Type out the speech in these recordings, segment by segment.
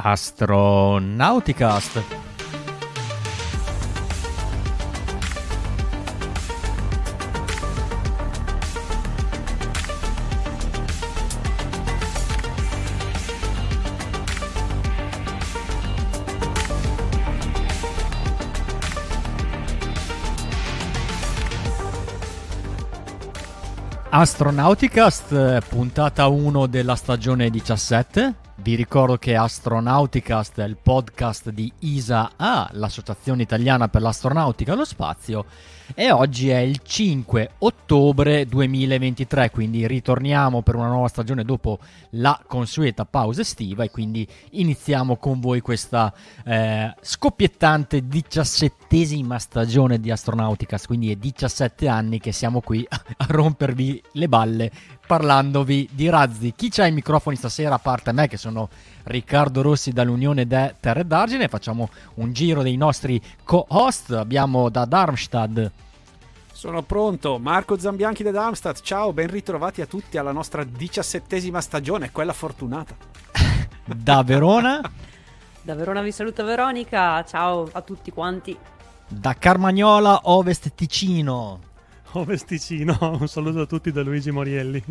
Astronauticast. Astronauticast, puntata 1 della stagione 17. Vi ricordo che Astronauticast è il podcast di ESA, l'Associazione Italiana per l'Astronautica e lo Spazio, e oggi è il 5 ottobre 2023, quindi ritorniamo per una nuova stagione dopo la consueta pausa estiva e quindi iniziamo con voi questa scoppiettante 17ª stagione di Astronauticast, quindi è 17 anni che siamo qui a rompervi le balle parlandovi di razzi. Chi c'ha i microfoni stasera a parte me, che sono Riccardo Rossi dall'Unione Terre d'Argine? Facciamo un giro dei nostri co-host. Abbiamo da Darmstadt. Sono pronto, Marco Zambianchi da Darmstadt. Ciao, ben ritrovati a tutti alla nostra 17ª stagione, quella fortunata. Da Verona. Da Verona vi saluta Veronica. Ciao a tutti quanti. Da Carmagnola, Ovest Ticino. Un saluto a tutti da Luigi Morielli.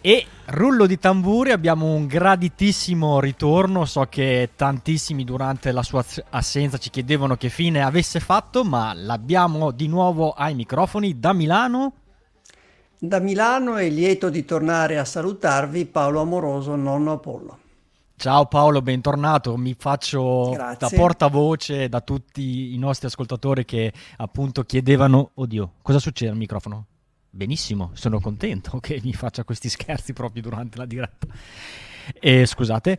E rullo di tamburi, abbiamo un graditissimo ritorno. So che tantissimi durante la sua assenza ci chiedevano che fine avesse fatto, ma l'abbiamo di nuovo ai microfoni da Milano. Da Milano è lieto di tornare a salutarvi Paolo Amoroso, nonno Apollo. Ciao Paolo, bentornato. Mi faccio da portavoce da tutti i nostri ascoltatori che appunto chiedevano, oddio, cosa succede al microfono? Benissimo, sono contento che mi faccia questi scherzi proprio durante la diretta. Scusate,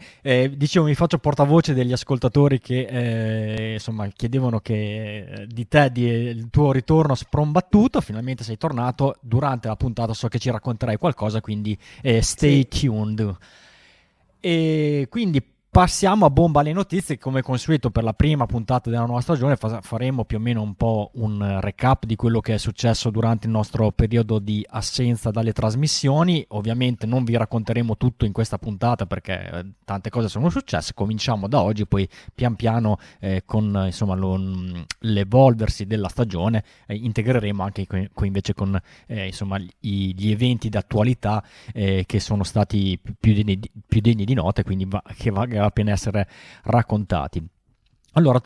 dicevo, mi faccio portavoce degli ascoltatori che insomma chiedevano che di te, il tuo ritorno sprombattuto. Finalmente sei tornato. Durante la puntata so che ci racconterai qualcosa, quindi stay tuned. E quindi passiamo a bomba alle notizie. Come consueto, per la prima puntata della nuova stagione faremo più o meno un po' un recap di quello che è successo durante il nostro periodo di assenza dalle trasmissioni. Ovviamente non vi racconteremo tutto in questa puntata perché tante cose sono successe. Cominciamo da oggi, poi pian piano con insomma l'evolversi della stagione integreremo anche qui invece con insomma gli eventi d'attualità che sono stati più degni di nota, quindi che vale la pena essere raccontati. Allora,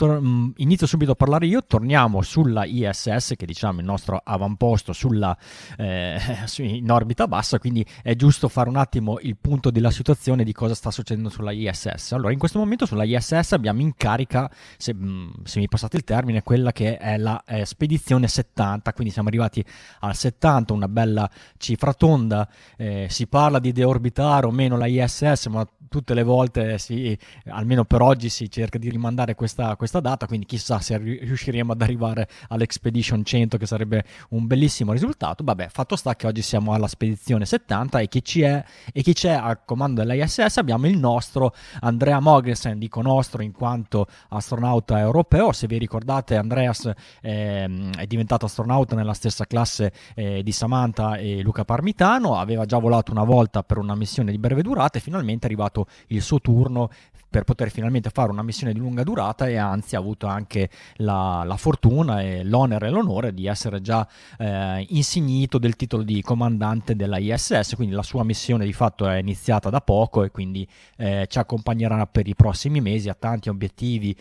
inizio subito a parlare io. Torniamo sulla ISS, che diciamo il nostro avamposto in orbita bassa, quindi è giusto fare un attimo il punto della situazione di cosa sta succedendo sulla ISS. Allora, in questo momento sulla ISS abbiamo in carica, se mi passate il termine, quella che è la spedizione 70, quindi siamo arrivati al 70, una bella cifra tonda. Si parla di deorbitare o meno la ISS, ma tutte le volte, almeno per oggi, si cerca di rimandare questa data, quindi chissà se riusciremo ad arrivare all'Expedition 100, che sarebbe un bellissimo risultato. Vabbè, fatto sta che oggi siamo alla spedizione 70 e chi c'è al comando dell'ISS abbiamo il nostro Andrea Mogensen. Dico nostro in quanto astronauta europeo. Se vi ricordate, Andreas è diventato astronauta nella stessa classe di Samantha e Luca Parmitano, aveva già volato una volta per una missione di breve durata e finalmente è arrivato il suo turno per poter finalmente fare una missione di lunga durata, e anzi ha avuto anche la fortuna e l'onere e l'onore di essere già insignito del titolo di comandante della ISS, quindi la sua missione di fatto è iniziata da poco e quindi ci accompagnerà per i prossimi mesi a tanti obiettivi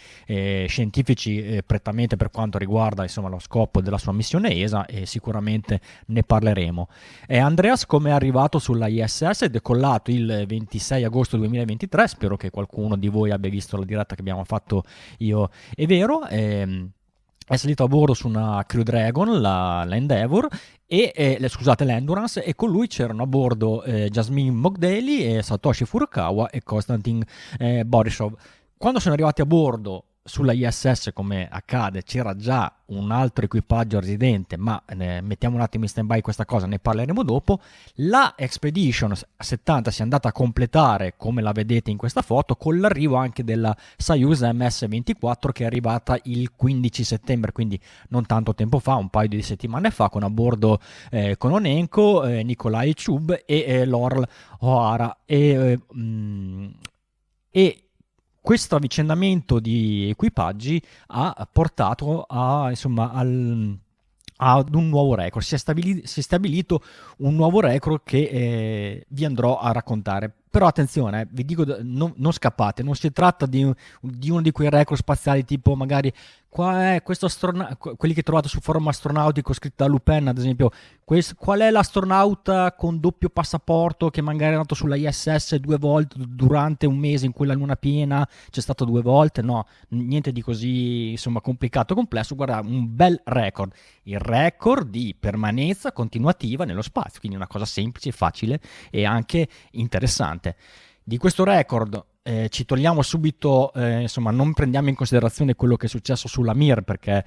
scientifici prettamente per quanto riguarda insomma lo scopo della sua missione ESA, e sicuramente ne parleremo. E Andreas, come è arrivato sulla ISS? È decollato il 26 agosto 2023, spero che qualcuno di voi abbia visto la diretta che abbiamo fatto io è vero. È salito a bordo su una Crew Dragon, la Endeavour, l'Endurance, e con lui c'erano a bordo Jasmin Moghbeli, Satoshi Furukawa e Konstantin Borisov. Quando sono arrivati a bordo sulla ISS, come accade, c'era già un altro equipaggio residente, ma mettiamo un attimo in stand by questa cosa, ne parleremo dopo. La Expedition 70 si è andata a completare, come la vedete in questa foto, con l'arrivo anche della Soyuz MS-24, che è arrivata il 15 settembre, quindi non tanto tempo fa, un paio di settimane fa, con a bordo Kononenko, Nikolai Chub e Lorel O'Hara. Questo avvicendamento di equipaggi ha portato a, insomma, ad un nuovo record. Si è stabilito un nuovo record che vi andrò a raccontare. Però attenzione, vi dico, non scappate, non si tratta di uno di quei record spaziali tipo magari qua è questo quelli che trovate su forum astronautico scritti da Lupin, ad esempio, qual è l'astronauta con doppio passaporto che magari è nato sulla ISS 2 volte durante un mese in cui la luna piena c'è stata 2 volte, no, niente di così, insomma, complicato, complesso. Guarda, un bel record, il record di permanenza continuativa nello spazio, quindi una cosa semplice, facile e anche interessante. Di questo record ci togliamo subito, insomma, non prendiamo in considerazione quello che è successo sulla Mir, perché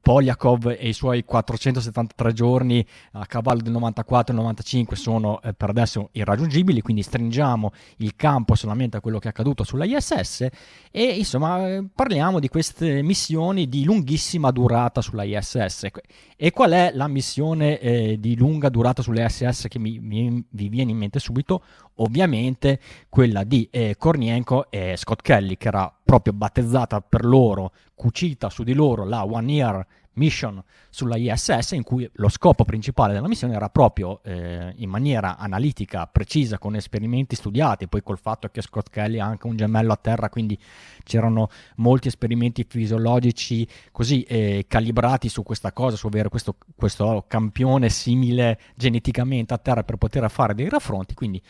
Polyakov e i suoi 473 giorni a cavallo del 94 e 95 sono per adesso irraggiungibili, quindi stringiamo il campo solamente a quello che è accaduto sulla ISS e, insomma, parliamo di queste missioni di lunghissima durata sulla ISS. E qual è la missione di lunga durata sulla ISS che vi viene in mente subito? Ovviamente quella di Kornienko e Scott Kelly, che era proprio battezzata per loro, cucita su di loro, la One Year Mission sulla ISS, in cui lo scopo principale della missione era proprio in maniera analitica, precisa, con esperimenti studiati, poi col fatto che Scott Kelly ha anche un gemello a terra, quindi c'erano molti esperimenti fisiologici così calibrati su questa cosa, su avere questo campione simile geneticamente a terra per poter fare dei raffronti. Quindi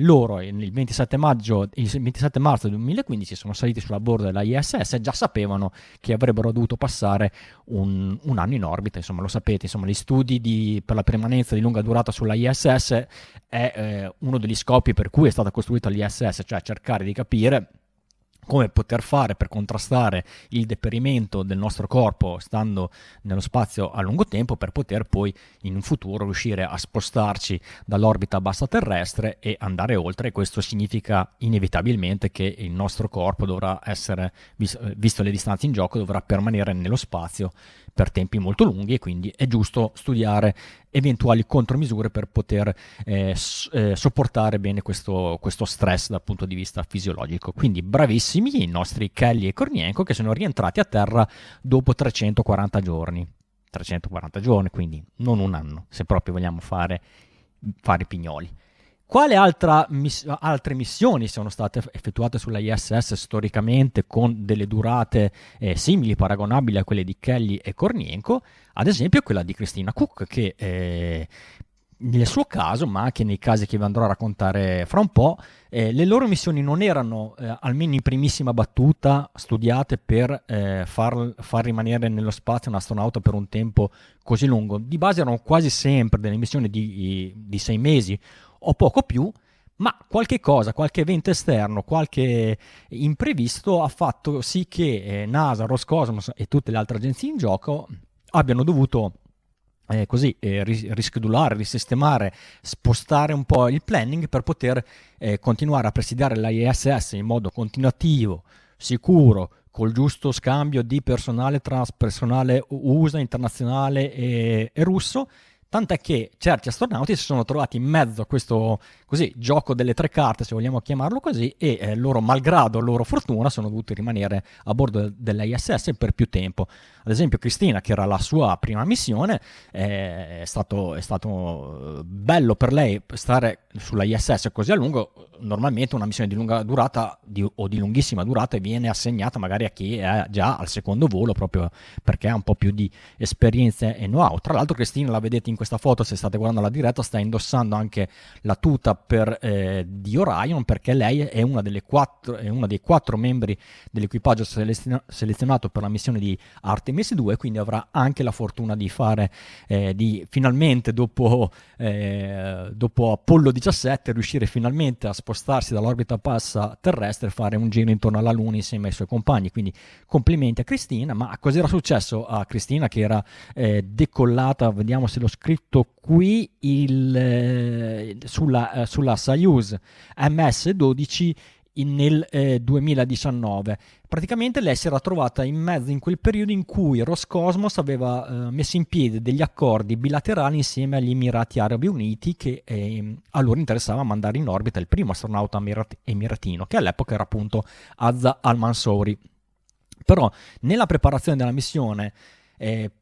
loro il 27 marzo 2015 sono saliti sulla borda della ISS e già sapevano che avrebbero dovuto passare un anno in orbita, insomma, lo sapete, insomma, gli studi per la permanenza di lunga durata sulla ISS è uno degli scopi per cui è stata costruita l'ISS, cioè cercare di capire come poter fare per contrastare il deperimento del nostro corpo stando nello spazio a lungo tempo, per poter poi in un futuro riuscire a spostarci dall'orbita bassa terrestre e andare oltre. Questo significa inevitabilmente che il nostro corpo dovrà essere, visto le distanze in gioco, dovrà permanere nello spazio per tempi molto lunghi, e quindi è giusto studiare eventuali contromisure per poter sopportare bene questo stress dal punto di vista fisiologico. Quindi bravissimi i nostri Kelly e Kornienko, che sono rientrati a terra dopo 340 giorni, quindi non un anno, se proprio vogliamo fare pignoli. Quali altre missioni sono state effettuate sulla ISS storicamente con delle durate simili, paragonabili a quelle di Kelly e Kornienko? Ad esempio quella di Christina Cook, che nel suo caso, ma anche nei casi che vi andrò a raccontare fra un po', le loro missioni non erano, almeno in primissima battuta, studiate per far rimanere nello spazio un astronauta per un tempo così lungo. Di base erano quasi sempre delle missioni di 6 mesi, o poco più, ma qualche cosa, qualche evento esterno, qualche imprevisto ha fatto sì che NASA, Roscosmos e tutte le altre agenzie in gioco abbiano dovuto rischedulare, risistemare, spostare un po' il planning per poter continuare a presidiare la ISS in modo continuativo, sicuro, col giusto scambio di personale tra personale USA, internazionale e russo. Tant'è che certi astronauti si sono trovati in mezzo a questo così gioco delle 3 carte, se vogliamo chiamarlo così, e loro, malgrado loro fortuna, sono dovuti rimanere a bordo dell'ISS per più tempo. Ad esempio Cristina, che era la sua prima missione, è stato bello per lei stare sulla ISS così a lungo. Normalmente una missione di lunga durata o di lunghissima durata viene assegnata magari a chi è già al secondo volo, proprio perché ha un po' più di esperienza e know-how. Tra l'altro Cristina, la vedete in questa foto, se state guardando la diretta, sta indossando anche la tuta di Orion, perché lei è una dei quattro membri dell'equipaggio selezionato per la missione di Artemis 2, quindi avrà anche la fortuna di fare finalmente dopo Apollo 17 riuscire finalmente a spostarsi dall'orbita bassa terrestre e fare un giro intorno alla Luna insieme ai suoi compagni. Quindi complimenti a Cristina. Ma cos'era successo a Cristina, che era decollata, vediamo se l'ho scritto qui, sulla Soyuz MS-12 nel 2019. Praticamente lei si era trovata in mezzo in quel periodo in cui Roscosmos aveva messo in piedi degli accordi bilaterali insieme agli Emirati Arabi Uniti, che allora interessava mandare in orbita il primo astronauta emiratino, che all'epoca era appunto Azza al-Mansouri. Però nella preparazione della missione,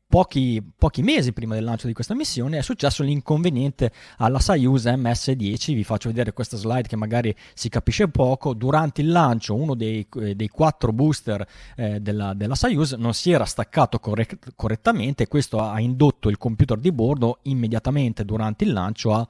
pochi mesi prima del lancio di questa missione, è successo l'inconveniente alla Soyuz MS-10. Vi faccio vedere questa slide che magari si capisce poco. Durante il lancio uno dei quattro booster della Soyuz non si era staccato correttamente. Questo ha indotto il computer di bordo immediatamente durante il lancio a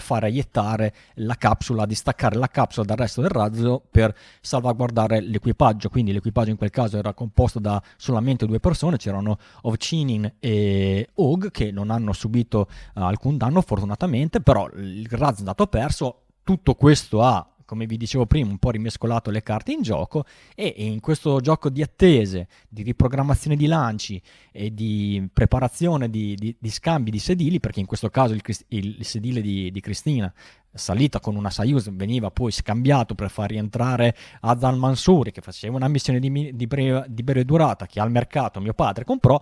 fare aiettare la capsula, distaccare la capsula dal resto del razzo per salvaguardare l'equipaggio. Quindi l'equipaggio in quel caso era composto da solamente due persone, c'erano Ovchinin e Og, che non hanno subito alcun danno fortunatamente, però il razzo è andato perso. Tutto questo ha, come vi dicevo prima, un po' rimescolato le carte in gioco, e in questo gioco di attese, di riprogrammazione di lanci e di preparazione di scambi di sedili, perché in questo caso il sedile di Cristina, salita con una Soyuz, veniva poi scambiato per far rientrare Azza al-Mansouri, che faceva una missione di breve durata che al mercato mio padre comprò.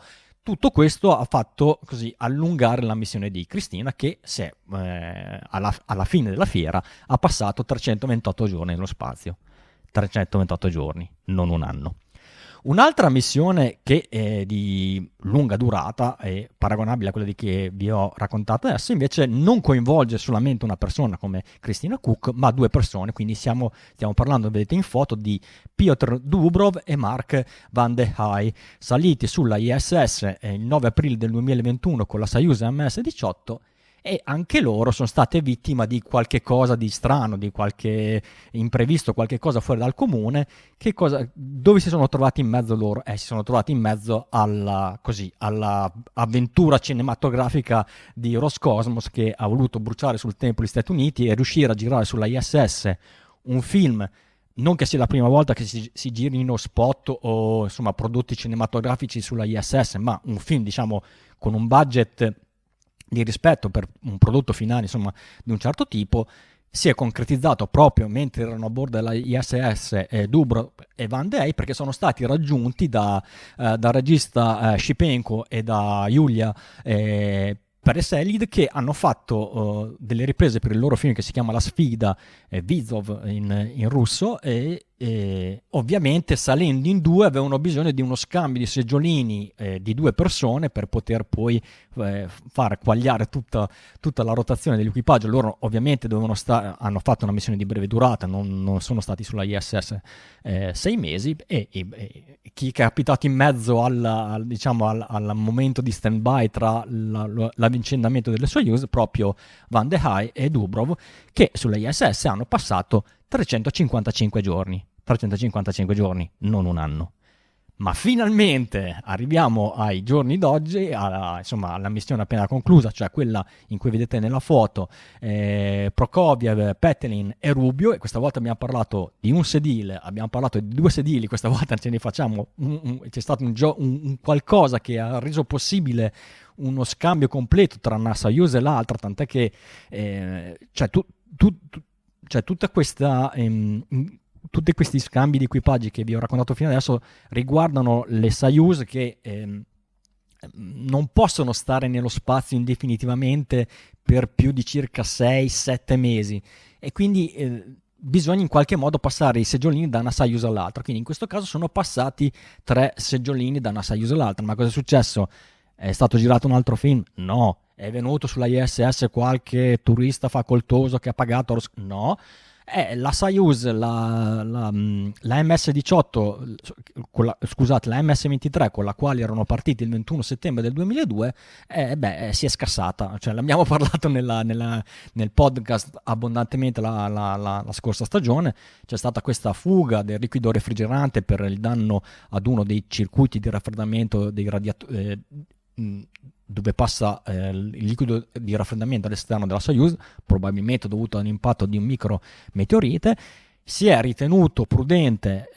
Tutto questo ha fatto così allungare la missione di Cristina, che alla fine della fiera ha passato 328 giorni nello spazio. 328 giorni, non un anno. Un'altra missione che è di lunga durata e paragonabile a quella di che vi ho raccontato adesso, invece non coinvolge solamente una persona come Christina Cook, ma due persone. Quindi stiamo parlando, vedete in foto, di Piotr Dubrov e Mark Van de Hai, saliti sulla ISS il 9 aprile del 2021 con la Soyuz MS-18, e anche loro sono state vittima di qualche cosa di strano, di qualche imprevisto, qualche cosa fuori dal comune. Dove si sono trovati in mezzo loro? Si sono trovati in mezzo alla avventura cinematografica di Roscosmos, che ha voluto bruciare sul tempo gli Stati Uniti e riuscire a girare sulla ISS un film. Non che sia la prima volta che si girino spot o insomma prodotti cinematografici sulla ISS, ma un film, diciamo, con un budget di rispetto per un prodotto finale, insomma, di un certo tipo. Si è concretizzato proprio mentre erano a bordo della ISS Dubrov e Van de Hai, perché sono stati raggiunti dal regista Shipenko e da Yulia Perselid, che hanno fatto delle riprese per il loro film che si chiama La sfida, Vizov in russo, e ovviamente salendo in due avevano bisogno di uno scambio di seggiolini di due persone per poter poi far quagliare tutta la rotazione dell'equipaggio. Loro ovviamente hanno fatto una missione di breve durata, non sono stati sulla ISS 6 mesi, e chi è capitato in mezzo al momento di stand by tra l'avvicendamento delle Soyuz, proprio Van de Hai e Dubrov, che sulla ISS hanno passato 355 giorni, non un anno. Ma finalmente arriviamo ai giorni d'oggi, alla missione appena conclusa, cioè quella in cui vedete nella foto Prokofiev, Petelin e Rubio. E questa volta abbiamo parlato di un sedile, abbiamo parlato di due sedili, questa volta ce ne facciamo c'è stato un qualcosa che ha reso possibile uno scambio completo tra una Soyuz e l'altra, tant'è che tutti questi scambi di equipaggi che vi ho raccontato fino adesso riguardano le Soyuz, che non possono stare nello spazio indefinitivamente per più di circa 6-7 mesi, e quindi bisogna in qualche modo passare i seggiolini da una Soyuz all'altra. Quindi in questo caso sono passati 3 seggiolini da una Soyuz all'altra. Ma cosa è successo? È stato girato un altro film? No. È venuto sulla ISS qualche turista facoltoso che ha pagato? No. La Soyuz, la MS-18, scusate, la MS-23, con la quale erano partiti il 21 settembre del 2002, si è scassata. Cioè, l'abbiamo parlato nel podcast abbondantemente la scorsa stagione. C'è stata questa fuga del liquido refrigerante per il danno ad uno dei circuiti di raffreddamento dei radiatori, dove passa il liquido di raffreddamento all'esterno della Soyuz, probabilmente dovuto all'impatto di un micrometeorite. si è ritenuto prudente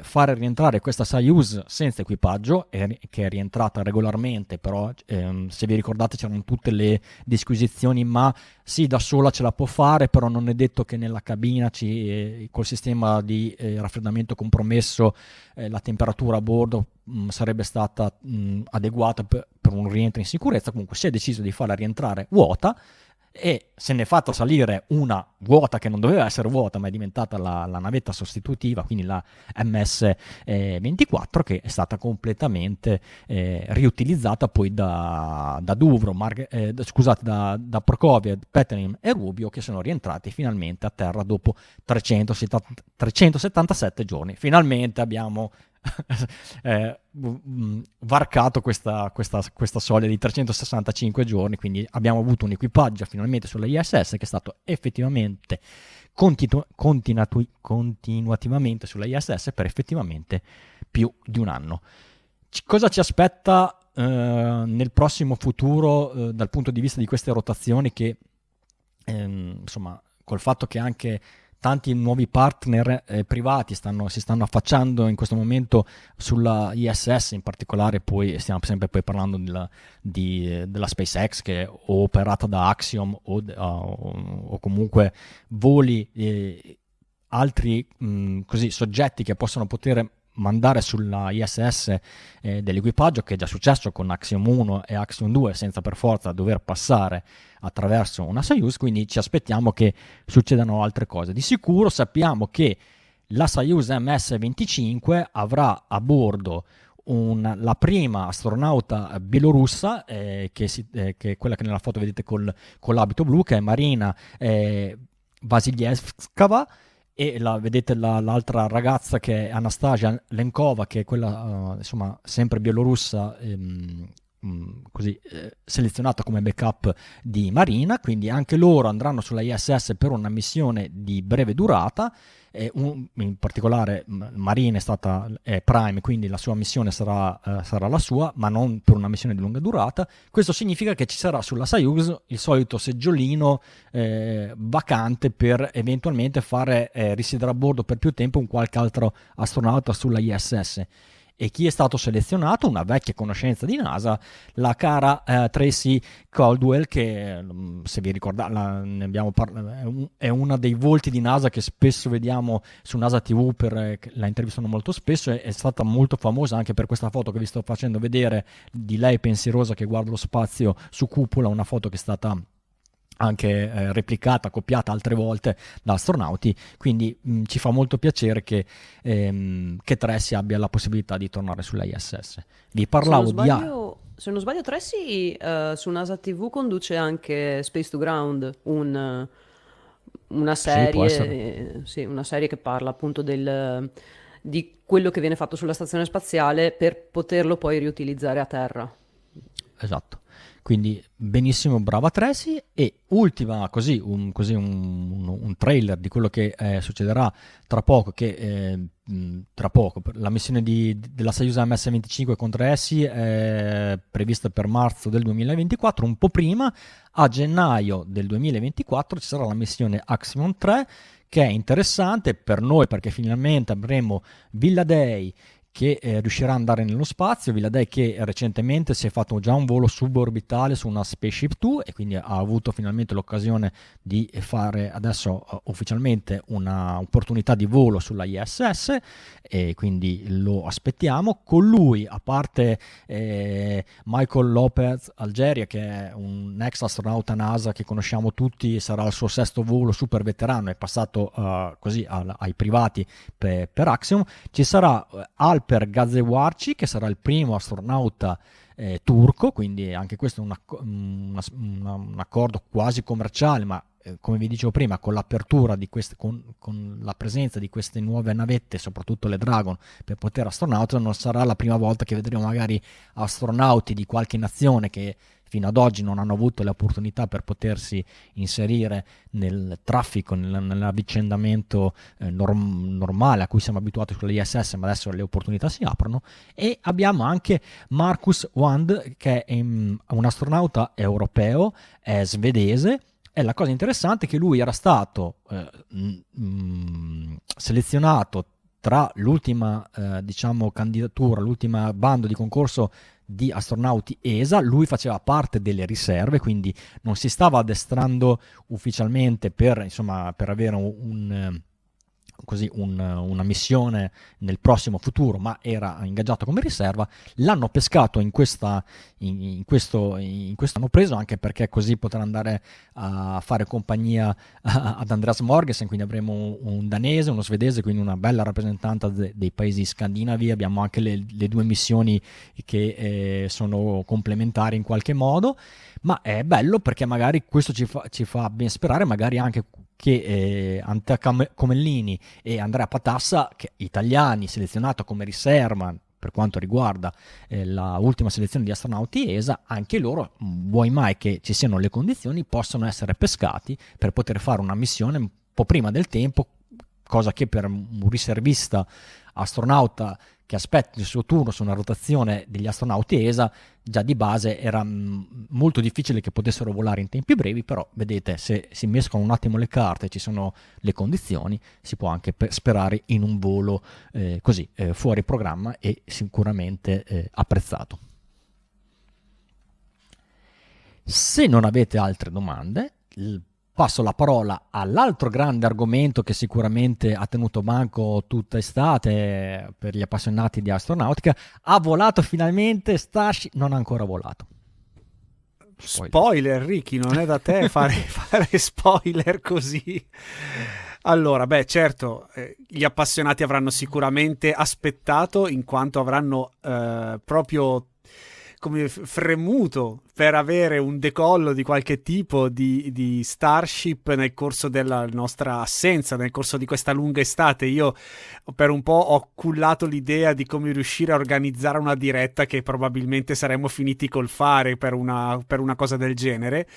fare rientrare questa Soyuz senza equipaggio, che è rientrata regolarmente, però se vi ricordate c'erano tutte le disquisizioni, ma sì, da sola ce la può fare, però non è detto che nella cabina col sistema di raffreddamento compromesso la temperatura a bordo sarebbe stata adeguata per un rientro in sicurezza. Comunque si è deciso di farla rientrare vuota, e se ne è fatta salire una vuota che non doveva essere vuota, ma è diventata la navetta sostitutiva, quindi la MS-24, che è stata completamente riutilizzata poi da Duvro, da Prokofiev, Petelin e Rubio, che sono rientrati finalmente a terra dopo 377 giorni. Finalmente abbiamo varcato questa soglia di 365 giorni, quindi abbiamo avuto un equipaggio finalmente sulla ISS, che è stato effettivamente continuativamente sulla ISS per effettivamente più di un anno. Cosa ci aspetta nel prossimo futuro dal punto di vista di queste rotazioni, che insomma, col fatto che anche tanti nuovi partner privati si stanno affacciando in questo momento sulla ISS, in particolare poi stiamo sempre poi parlando della SpaceX, che è operata da Axiom o comunque voli altri così soggetti che possono poter mandare sulla ISS dell'equipaggio, che è già successo con Axiom 1 e Axiom 2 senza per forza dover passare attraverso una Soyuz. Quindi ci aspettiamo che succedano altre cose. Di sicuro sappiamo che la Soyuz MS-25 avrà a bordo la prima astronauta bielorussa, che è quella che nella foto vedete con l'abito blu, che è Marina Vasilevskaya, e vedete l'altra ragazza, che è Anastasia Lenkova, che è quella insomma sempre bielorussa, selezionata come backup di Marina. Quindi anche loro andranno sulla ISS per una missione di breve durata, in particolare Marina è Prime, quindi la sua missione sarà la sua, ma non per una missione di lunga durata. Questo significa che ci sarà sulla Soyuz il solito seggiolino vacante per eventualmente fare risiedere a bordo per più tempo un qualche altro astronauta sulla ISS. E chi è stato selezionato? Una vecchia conoscenza di NASA, la cara Tracy Caldwell, che se vi ricordate è uno dei volti di NASA che spesso vediamo su NASA TV, la intervistano molto spesso, è stata molto famosa anche per questa foto che vi sto facendo vedere, di lei pensierosa che guarda lo spazio su cupola, una foto che è stata anche replicata, copiata altre volte da astronauti. Quindi ci fa molto piacere che Tracy abbia la possibilità di tornare sulla ISS. Vi parlavo se non sbaglio Tracy su NASA TV conduce anche Space to Ground, una serie, una serie che parla appunto di quello che viene fatto sulla stazione spaziale per poterlo poi riutilizzare a terra. Esatto. Quindi benissimo, brava Tracy. E ultima, un trailer di quello che succederà tra poco, la missione della Soyuz MS-25 contro ESI è prevista per marzo del 2024, un po' prima. A gennaio del 2024 ci sarà la missione Axiom 3, che è interessante per noi perché finalmente avremo Villadei che riuscirà ad andare nello spazio. Villadei che recentemente si è fatto già un volo suborbitale su una Spaceship 2, e quindi ha avuto finalmente l'occasione di fare adesso ufficialmente un'opportunità di volo sulla ISS, e quindi lo aspettiamo. Con lui, a parte Michael Lopez Algeria, che è un ex astronauta NASA che conosciamo tutti, sarà il suo sesto volo super veterano, è passato ai privati per Axiom. Ci sarà per Gazewarci, che sarà il primo astronauta turco, quindi anche questo è un accordo quasi commerciale, ma come vi dicevo prima, con l'apertura di queste, con la presenza di queste nuove navette, soprattutto le Dragon, per poter astronauta, non sarà la prima volta che vedremo magari astronauti di qualche nazione che fino ad oggi non hanno avuto le opportunità per potersi inserire nel traffico, nell'avvicendamento normale a cui siamo abituati con l'ISS, ma adesso le opportunità si aprono. E abbiamo anche Marcus Wand, che è un astronauta europeo, è svedese, E la cosa interessante è che lui era stato selezionato tra l'ultima candidatura, l'ultima bando di concorso di astronauti ESA. Lui faceva parte delle riserve, quindi non si stava addestrando ufficialmente per avere una missione nel prossimo futuro, ma era ingaggiato come riserva. L'hanno pescato in questo hanno preso, anche perché così potrà andare a fare compagnia ad Andrea Mogensen, quindi avremo un danese, uno svedese, quindi una bella rappresentanza dei paesi scandinavi. Abbiamo anche le due missioni che sono complementari in qualche modo, ma è bello perché magari questo ci fa ben sperare, magari anche che Antea Comellini e Andrea Patassa, che italiani selezionato come riserva per quanto riguarda la ultima selezione di astronauti ESA, anche loro, vuoi mai che ci siano le condizioni, possono essere pescati per poter fare una missione un po' prima del tempo, cosa che per un riservista astronauta che aspetta il suo turno su una rotazione degli astronauti ESA, già di base era molto difficile che potessero volare in tempi brevi. Però vedete, se si mescolano un attimo le carte, ci sono le condizioni, si può anche sperare in un volo fuori programma e sicuramente apprezzato. Se non avete altre domande, passo la parola all'altro grande argomento che sicuramente ha tenuto banco tutta estate per gli appassionati di astronautica. Ha volato finalmente Starship? Non ha ancora volato. Spoiler, Ricky, non è da te fare spoiler così. Allora, certo, gli appassionati avranno sicuramente aspettato, in quanto avranno proprio come fremuto per avere un decollo di qualche tipo di Starship nel corso della nostra assenza, nel corso di questa lunga estate. Io per un po' ho cullato l'idea di come riuscire a organizzare una diretta che probabilmente saremmo finiti col fare per una cosa del genere.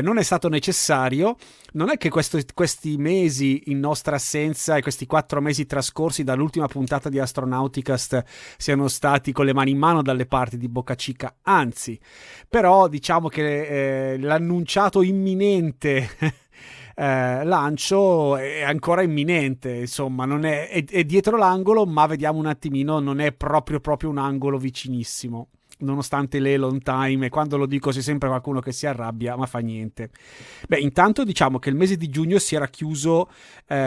Non è stato necessario. Non è che questi mesi in nostra assenza e questi 4 mesi trascorsi dall'ultima puntata di Astronauticast siano stati con le mani in mano dalle parti di Boca Chica, anzi. Però diciamo che l'annunciato imminente lancio è ancora imminente, insomma, non è dietro l'angolo, ma vediamo un attimino, non è proprio un angolo vicinissimo, nonostante le long time, e quando lo dico c'è sempre qualcuno che si arrabbia, ma fa niente. Intanto diciamo che il mese di giugno si era chiuso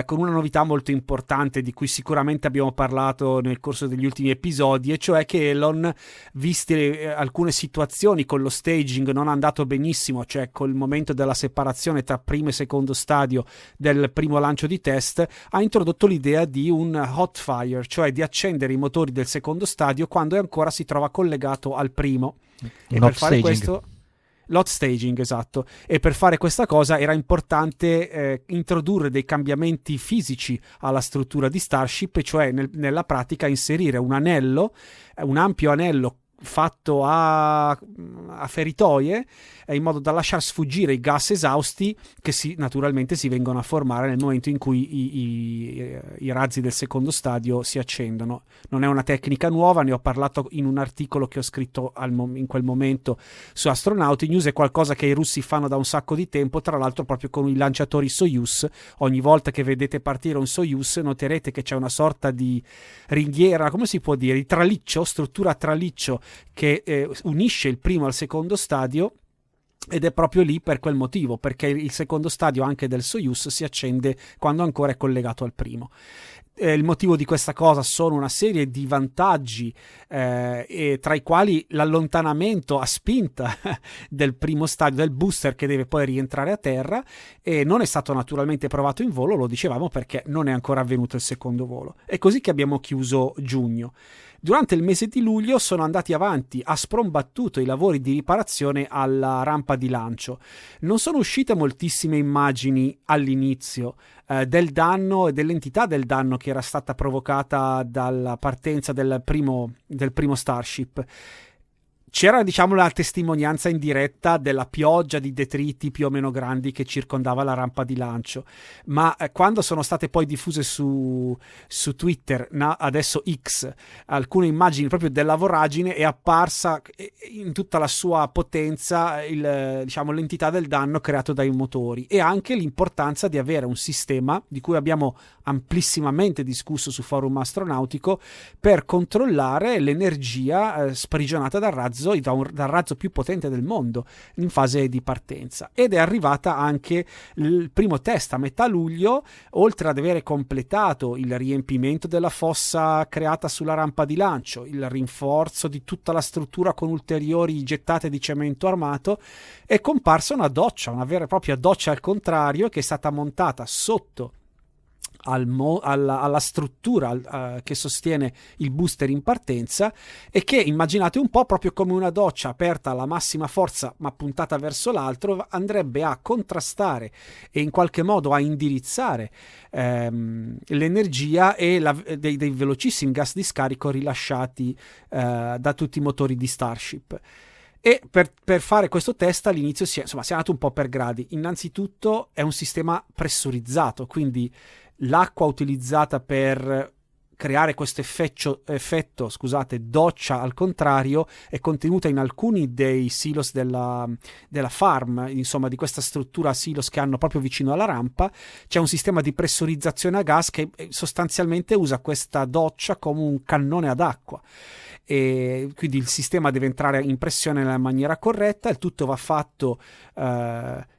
con una novità molto importante, di cui sicuramente abbiamo parlato nel corso degli ultimi episodi, e cioè che Elon, viste alcune situazioni con lo staging non è andato benissimo, cioè col momento della separazione tra primo e secondo stadio del primo lancio di test, ha introdotto l'idea di un hot fire, cioè di accendere i motori del secondo stadio quando ancora si trova collegato al primo, e per fare questo l'hot staging, esatto, e per fare questa cosa era importante introdurre dei cambiamenti fisici alla struttura di Starship, e cioè nella pratica inserire un anello, un ampio anello fatto a feritoie, in modo da lasciar sfuggire i gas esausti che naturalmente si vengono a formare nel momento in cui i razzi del secondo stadio si accendono. Non è una tecnica nuova, ne ho parlato in un articolo che ho scritto in quel momento su Astronauti News. È qualcosa che i russi fanno da un sacco di tempo, tra l'altro proprio con i lanciatori Soyuz. Ogni volta che vedete partire un Soyuz noterete che c'è una sorta di ringhiera, come si può dire, di traliccio, struttura a traliccio che unisce il primo al secondo stadio, ed è proprio lì per quel motivo, perché il secondo stadio anche del Soyuz si accende quando ancora è collegato al primo. Il motivo di questa cosa sono una serie di vantaggi, e tra i quali l'allontanamento a spinta del primo stadio, del booster che deve poi rientrare a terra, e non è stato naturalmente provato in volo, lo dicevamo, perché non è ancora avvenuto il secondo volo. È così che abbiamo chiuso giugno. Durante il mese di luglio sono andati avanti a sprombattuto i lavori di riparazione alla rampa di lancio. Non sono uscite moltissime immagini all'inizio del danno e dell'entità del danno che era stata provocata dalla partenza del primo Starship. c'era, diciamo, la testimonianza in diretta della pioggia di detriti più o meno grandi che circondava la rampa di lancio, ma quando sono state poi diffuse su Twitter, adesso X, alcune immagini proprio della voragine, è apparsa in tutta la sua potenza l'entità del danno creato dai motori, e anche l'importanza di avere un sistema, di cui abbiamo amplissimamente discusso su forum astronautico, per controllare l'energia sprigionata dal razzo, dal razzo più potente del mondo in fase di partenza. Ed è arrivata anche il primo test a metà luglio, oltre ad avere completato il riempimento della fossa creata sulla rampa di lancio, il rinforzo di tutta la struttura con ulteriori gettate di cemento armato. È comparsa una doccia, una vera e propria doccia al contrario, che è stata montata sotto alla struttura che sostiene il booster in partenza, e che, immaginate un po', proprio come una doccia aperta alla massima forza ma puntata verso l'altro, andrebbe a contrastare e in qualche modo a indirizzare l'energia e dei velocissimi gas di scarico rilasciati da tutti i motori di Starship. E per fare questo test all'inizio si è andato un po' per gradi. Innanzitutto è un sistema pressurizzato, quindi l'acqua utilizzata per creare questo effetto, doccia al contrario, è contenuta in alcuni dei silos della farm, insomma di questa struttura silos che hanno proprio vicino alla rampa. C'è un sistema di pressurizzazione a gas che sostanzialmente usa questa doccia come un cannone ad acqua, e quindi il sistema deve entrare in pressione nella maniera corretta. Il tutto va fatto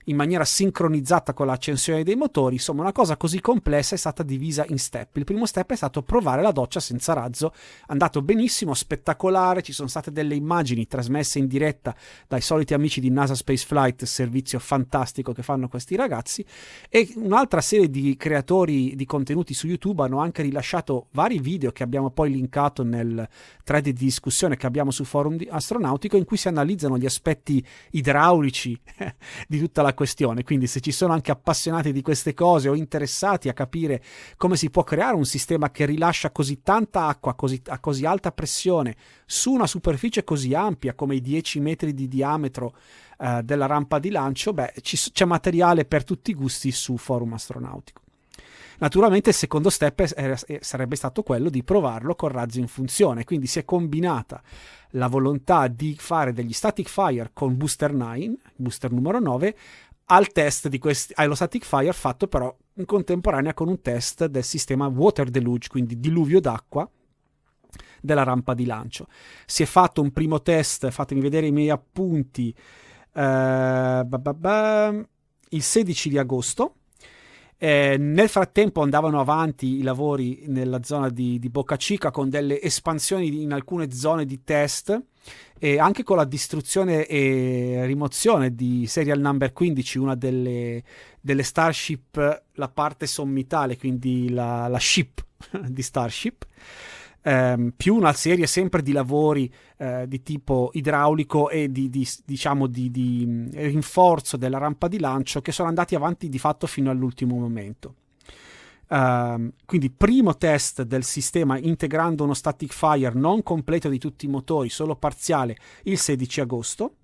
in maniera sincronizzata con l'accensione dei motori. Insomma, una cosa così complessa è stata divisa in step. Il primo step è stato provare la doccia senza razzo, andato benissimo, spettacolare. Ci sono state delle immagini trasmesse in diretta dai soliti amici di NASA Space Flight, servizio fantastico che fanno questi ragazzi, e un'altra serie di creatori di contenuti su YouTube hanno anche rilasciato vari video che abbiamo poi linkato nel thread di discussione che abbiamo su forum astronautico, in cui si analizzano gli aspetti idraulici di tutta la questione. Quindi se ci sono anche appassionati di queste cose o interessati a capire come si può creare un sistema che rilascia così tanta acqua a così alta pressione su una superficie così ampia come i 10 metri di diametro della rampa di lancio, c'è materiale per tutti i gusti su forum astronautico. Naturalmente il secondo step sarebbe stato quello di provarlo con razzo in funzione, quindi si è combinata la volontà di fare degli static fire con booster 9, booster numero 9, al test di allo static fire fatto però in contemporanea con un test del sistema water deluge, quindi diluvio d'acqua della rampa di lancio. Si è fatto un primo test, fatemi vedere i miei appunti, il 16 di agosto. Nel frattempo andavano avanti i lavori nella zona di Boca Chica, con delle espansioni in alcune zone di test, e anche con la distruzione e rimozione di serial number 15, una delle Starship, la parte sommitale, quindi la ship di Starship, più una serie sempre di lavori di tipo idraulico e di rinforzo della rampa di lancio, che sono andati avanti di fatto fino all'ultimo momento. Quindi primo test del sistema integrando uno static fire non completo di tutti i motori, solo parziale, il 16 agosto.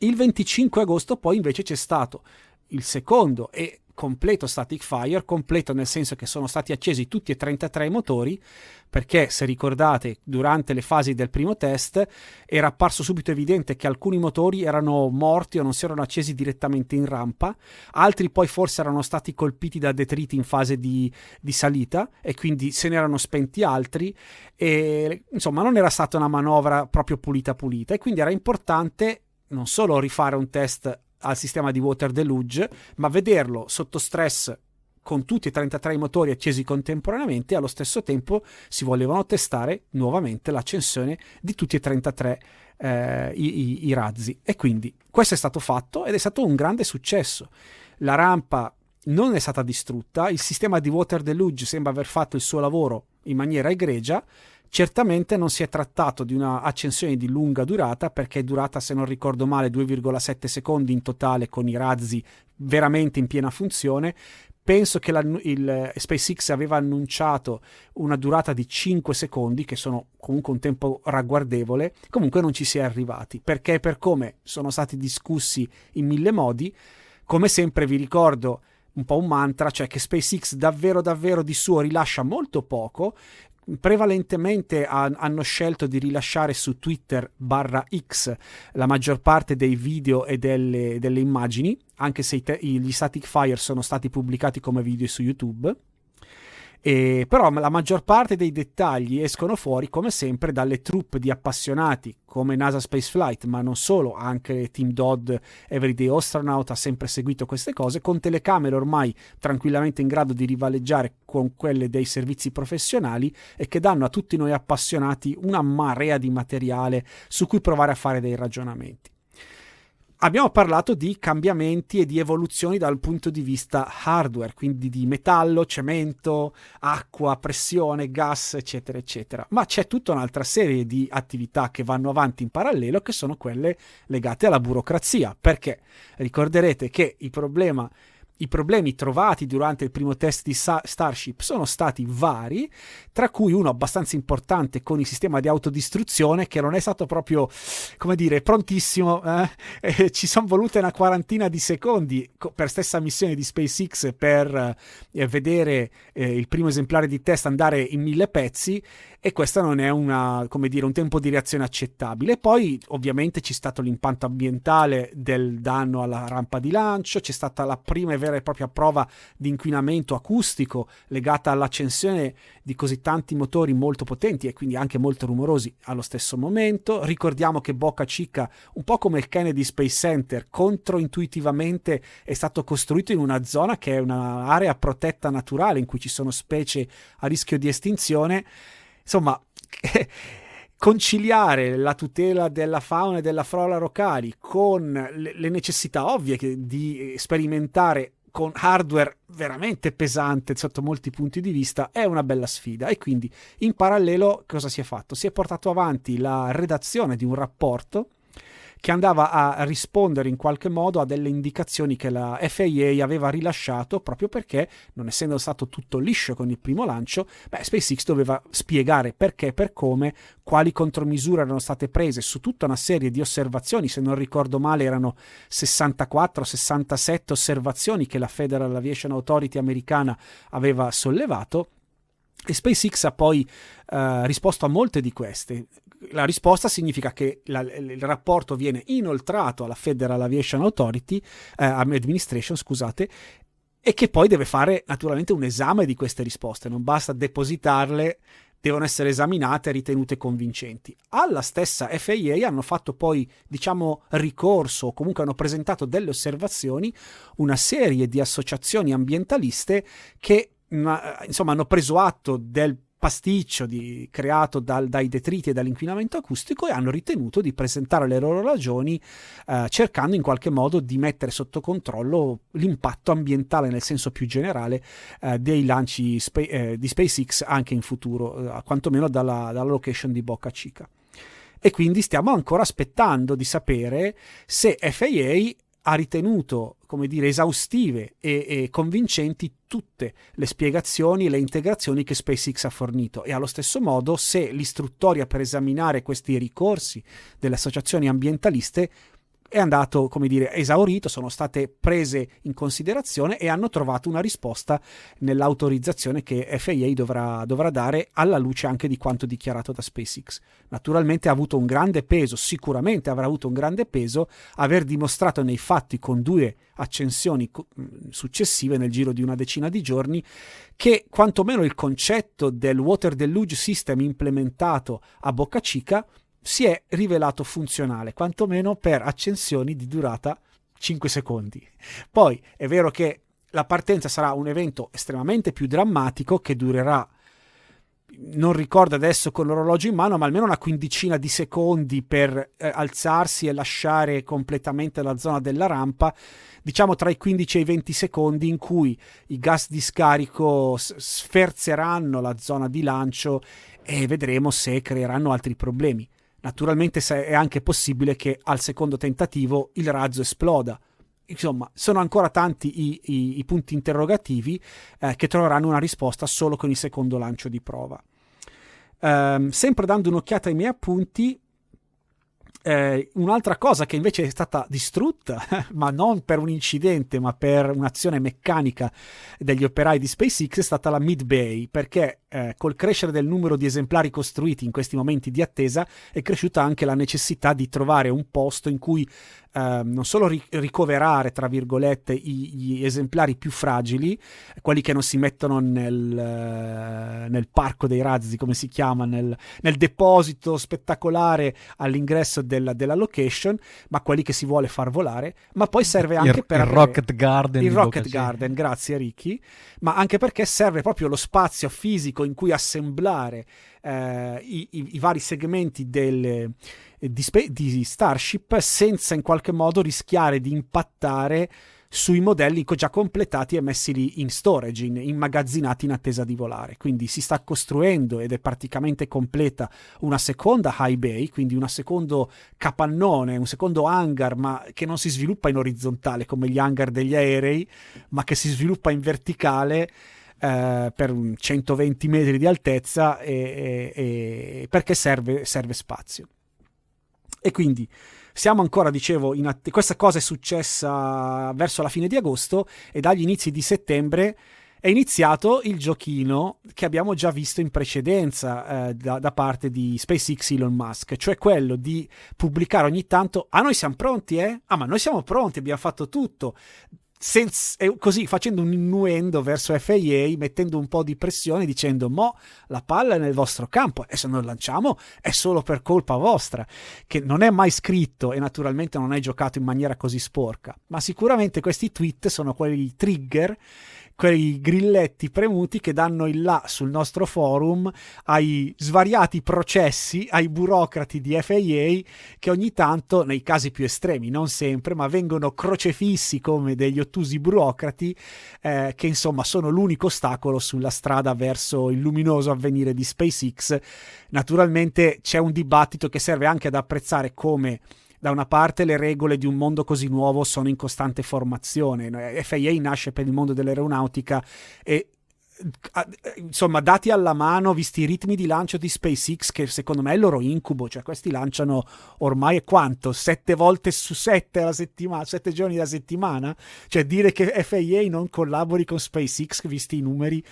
Il 25 agosto poi invece c'è stato il secondo e completo static fire, completo nel senso che sono stati accesi tutti e 33 i motori, perché se ricordate durante le fasi del primo test era apparso subito evidente che alcuni motori erano morti o non si erano accesi direttamente in rampa, altri poi forse erano stati colpiti da detriti in fase di salita e quindi se ne erano spenti altri, e insomma non era stata una manovra proprio pulita, e quindi era importante non solo rifare un test al sistema di water deluge, ma vederlo sotto stress con tutti e 33 i motori accesi contemporaneamente, e allo stesso tempo si volevano testare nuovamente l'accensione di tutti e 33 i razzi. E quindi questo è stato fatto ed è stato un grande successo. La rampa non è stata distrutta, il sistema di water deluge sembra aver fatto il suo lavoro in maniera egregia. Certamente non si è trattato di una accensione di lunga durata, perché è durata, se non ricordo male, 2,7 secondi in totale con i razzi veramente in piena funzione, penso che il SpaceX aveva annunciato una durata di 5 secondi, che sono comunque un tempo ragguardevole, comunque non ci si è arrivati, perché per come sono stati discussi in mille modi, come sempre vi ricordo un po' un mantra, cioè che SpaceX davvero di suo rilascia molto poco, prevalentemente hanno scelto di rilasciare su Twitter/X la maggior parte dei video e delle immagini, anche se gli static fire sono stati pubblicati come video su YouTube, però la maggior parte dei dettagli escono fuori come sempre dalle troupe di appassionati come NASA Spaceflight, ma non solo, anche Team Dodd, Everyday Astronaut ha sempre seguito queste cose, con telecamere ormai tranquillamente in grado di rivaleggiare con quelle dei servizi professionali e che danno a tutti noi appassionati una marea di materiale su cui provare a fare dei ragionamenti. Abbiamo parlato di cambiamenti e di evoluzioni dal punto di vista hardware, quindi di metallo, cemento, acqua, pressione, gas, eccetera, eccetera. Ma c'è tutta un'altra serie di attività che vanno avanti in parallelo, che sono quelle legate alla burocrazia, perché ricorderete che i problemi trovati durante il primo test di Starship sono stati vari, tra cui uno abbastanza importante con il sistema di autodistruzione che non è stato proprio, come dire, prontissimo. Ci sono volute una quarantina di secondi per stessa missione di SpaceX per vedere il primo esemplare di test andare in 1000 pezzi, e questa non è un tempo di reazione accettabile. Poi ovviamente c'è stato l'impatto ambientale del danno alla rampa di lancio, c'è stata la prima vera e propria prova di inquinamento acustico legata all'accensione di così tanti motori molto potenti e quindi anche molto rumorosi allo stesso momento. Ricordiamo che Boca Chica, un po' come il Kennedy Space Center, controintuitivamente è stato costruito in una zona che è un'area protetta naturale in cui ci sono specie a rischio di estinzione. Insomma, conciliare la tutela della fauna e della flora locali con le necessità ovvie di sperimentare con hardware veramente pesante sotto molti punti di vista è una bella sfida, e quindi in parallelo cosa si è fatto? Si è portato avanti la redazione di un rapporto che andava a rispondere in qualche modo a delle indicazioni che la FAA aveva rilasciato, proprio perché, non essendo stato tutto liscio con il primo lancio, SpaceX doveva spiegare perché, per come, quali contromisure erano state prese su tutta una serie di osservazioni. Se non ricordo male erano 64, 67 osservazioni che la Federal Aviation Authority americana aveva sollevato, e SpaceX ha poi risposto a molte di queste. La risposta significa che il rapporto viene inoltrato alla Federal Aviation Administration, e che poi deve fare naturalmente un esame di queste risposte. Non basta depositarle, devono essere esaminate e ritenute convincenti. Alla stessa FAA hanno fatto poi, ricorso, o comunque hanno presentato delle osservazioni una serie di associazioni ambientaliste che hanno preso atto del pasticcio creato dai detriti e dall'inquinamento acustico, e hanno ritenuto di presentare le loro ragioni cercando in qualche modo di mettere sotto controllo l'impatto ambientale nel senso più generale dei lanci di SpaceX anche in futuro, quantomeno dalla location di Boca Chica. E quindi stiamo ancora aspettando di sapere se FAA ha ritenuto esaustive e convincenti tutte le spiegazioni e le integrazioni che SpaceX ha fornito, e allo stesso modo se l'istruttoria per esaminare questi ricorsi delle associazioni ambientaliste è andato, esaurito, sono state prese in considerazione e hanno trovato una risposta nell'autorizzazione che FAA dovrà dare, alla luce anche di quanto dichiarato da SpaceX. Naturalmente sicuramente avrà avuto un grande peso aver dimostrato nei fatti, con due accensioni successive nel giro di una decina di giorni, che quantomeno il concetto del water deluge system implementato a Boca Chica si è rivelato funzionale, quantomeno per accensioni di durata 5 secondi. Poi è vero che la partenza sarà un evento estremamente più drammatico che durerà, non ricordo adesso con l'orologio in mano, ma almeno una quindicina di secondi per alzarsi e lasciare completamente la zona della rampa, tra i 15 e i 20 secondi in cui i gas di scarico sferzeranno la zona di lancio, e vedremo se creeranno altri problemi. Naturalmente è anche possibile che al secondo tentativo il razzo esploda, Insomma, sono ancora tanti i punti interrogativi che troveranno una risposta solo con il secondo lancio di prova. Sempre dando un'occhiata ai miei appunti, un'altra cosa che invece è stata distrutta, ma non per un incidente, ma per un'azione meccanica degli operai di SpaceX, è stata la Mid-Bay, perché col crescere del numero di esemplari costruiti in questi momenti di attesa è cresciuta anche la necessità di trovare un posto in cui non solo ricoverare, tra virgolette, gli esemplari più fragili, quelli che non si mettono nel parco dei razzi, come si chiama, nel deposito spettacolare all'ingresso della location, ma quelli che si vuole far volare, ma poi serve anche per il Rocket Garden. Il Rocket Garden, grazie Ricky, ma anche perché serve proprio lo spazio fisico in cui assemblare i vari segmenti di Starship, senza in qualche modo rischiare di impattare sui modelli già completati e messi lì in storage, immagazzinati in attesa di volare. Quindi si sta costruendo, ed è praticamente completa, una seconda high bay, quindi un secondo capannone, un secondo hangar, ma che non si sviluppa in orizzontale come gli hangar degli aerei, ma che si sviluppa in verticale per 120 metri di altezza, e perché serve spazio. E quindi siamo ancora, dicevo, questa cosa è successa verso la fine di agosto, e dagli inizi di settembre è iniziato il giochino che abbiamo già visto in precedenza da parte di SpaceX Elon Musk, cioè quello di pubblicare ogni tanto: ah, noi siamo pronti, eh? Ah, ma noi siamo pronti, abbiamo fatto tutto. Così facendo un innuendo verso FAA, mettendo un po' di pressione, dicendo: mo la palla è nel vostro campo, e se non lanciamo è solo per colpa vostra. Che non è mai scritto e naturalmente non è giocato in maniera così sporca, ma sicuramente questi tweet sono quei trigger, quei grilletti premuti che danno il là sul nostro forum ai svariati processi, ai burocrati di FAA, che ogni tanto, nei casi più estremi, non sempre, ma vengono crocefissi come degli ottusi burocrati che insomma sono l'unico ostacolo sulla strada verso il luminoso avvenire di SpaceX. Naturalmente c'è un dibattito che serve anche ad apprezzare come, da una parte, le regole di un mondo così nuovo sono in costante formazione. FAA nasce per il mondo dell'aeronautica e, insomma, dati alla mano, visti i ritmi di lancio di SpaceX, che secondo me è il loro incubo, cioè questi lanciano ormai quanto? 7 volte su 7 alla settimana, 7 giorni alla settimana? Cioè dire che FAA non collabori con SpaceX, visti i numeri,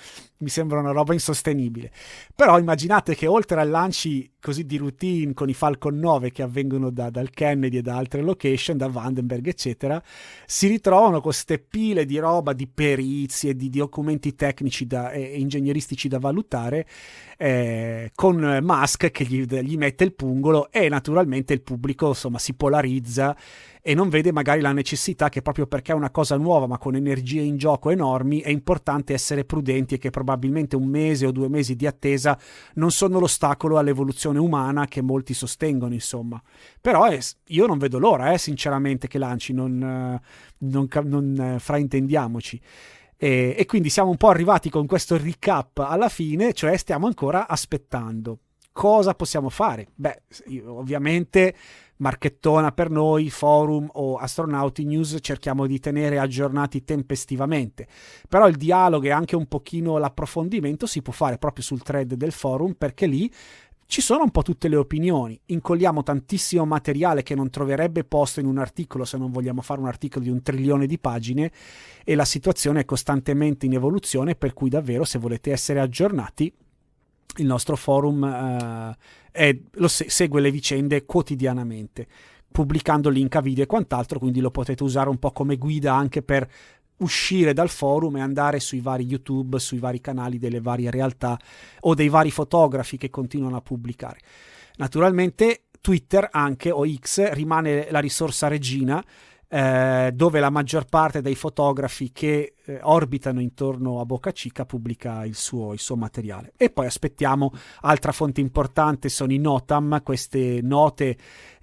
mi sembra una roba insostenibile. Però immaginate che, oltre a lanci così di routine con i Falcon 9 che avvengono dal Kennedy e da altre location, da Vandenberg eccetera, si ritrovano queste pile di roba, di perizie, di documenti tecnici e ingegneristici da valutare, con Musk che gli mette il pungolo, e naturalmente il pubblico, insomma, si polarizza e non vede magari la necessità che, proprio perché è una cosa nuova ma con energie in gioco enormi, è importante essere prudenti, e che probabilmente 1 mese o 2 mesi di attesa non sono l'ostacolo all'evoluzione umana che molti sostengono, insomma. Però io non vedo l'ora, sinceramente, che lanci, non fraintendiamoci. E quindi siamo un po' arrivati con questo recap alla fine, cioè stiamo ancora aspettando. Cosa possiamo fare? Beh, ovviamente, marchettona per noi, forum o Astronauti News, cerchiamo di tenere aggiornati tempestivamente, però il dialogo e anche un pochino l'approfondimento si può fare proprio sul thread del forum, perché lì ci sono un po' tutte le opinioni. Incolliamo tantissimo materiale che non troverebbe posto in un articolo, se non vogliamo fare un articolo di 1 trilione di pagine, e la situazione è costantemente in evoluzione, per cui davvero, se volete essere aggiornati, il nostro forum segue le vicende quotidianamente, pubblicando link a video e quant'altro, quindi lo potete usare un po' come guida anche per uscire dal forum e andare sui vari YouTube, sui vari canali delle varie realtà o dei vari fotografi che continuano a pubblicare. Naturalmente Twitter anche, o X, rimane la risorsa regina, dove la maggior parte dei fotografi che orbitano intorno a Boca Chica pubblica il suo materiale. E poi aspettiamo, altra fonte importante sono i NOTAM, queste note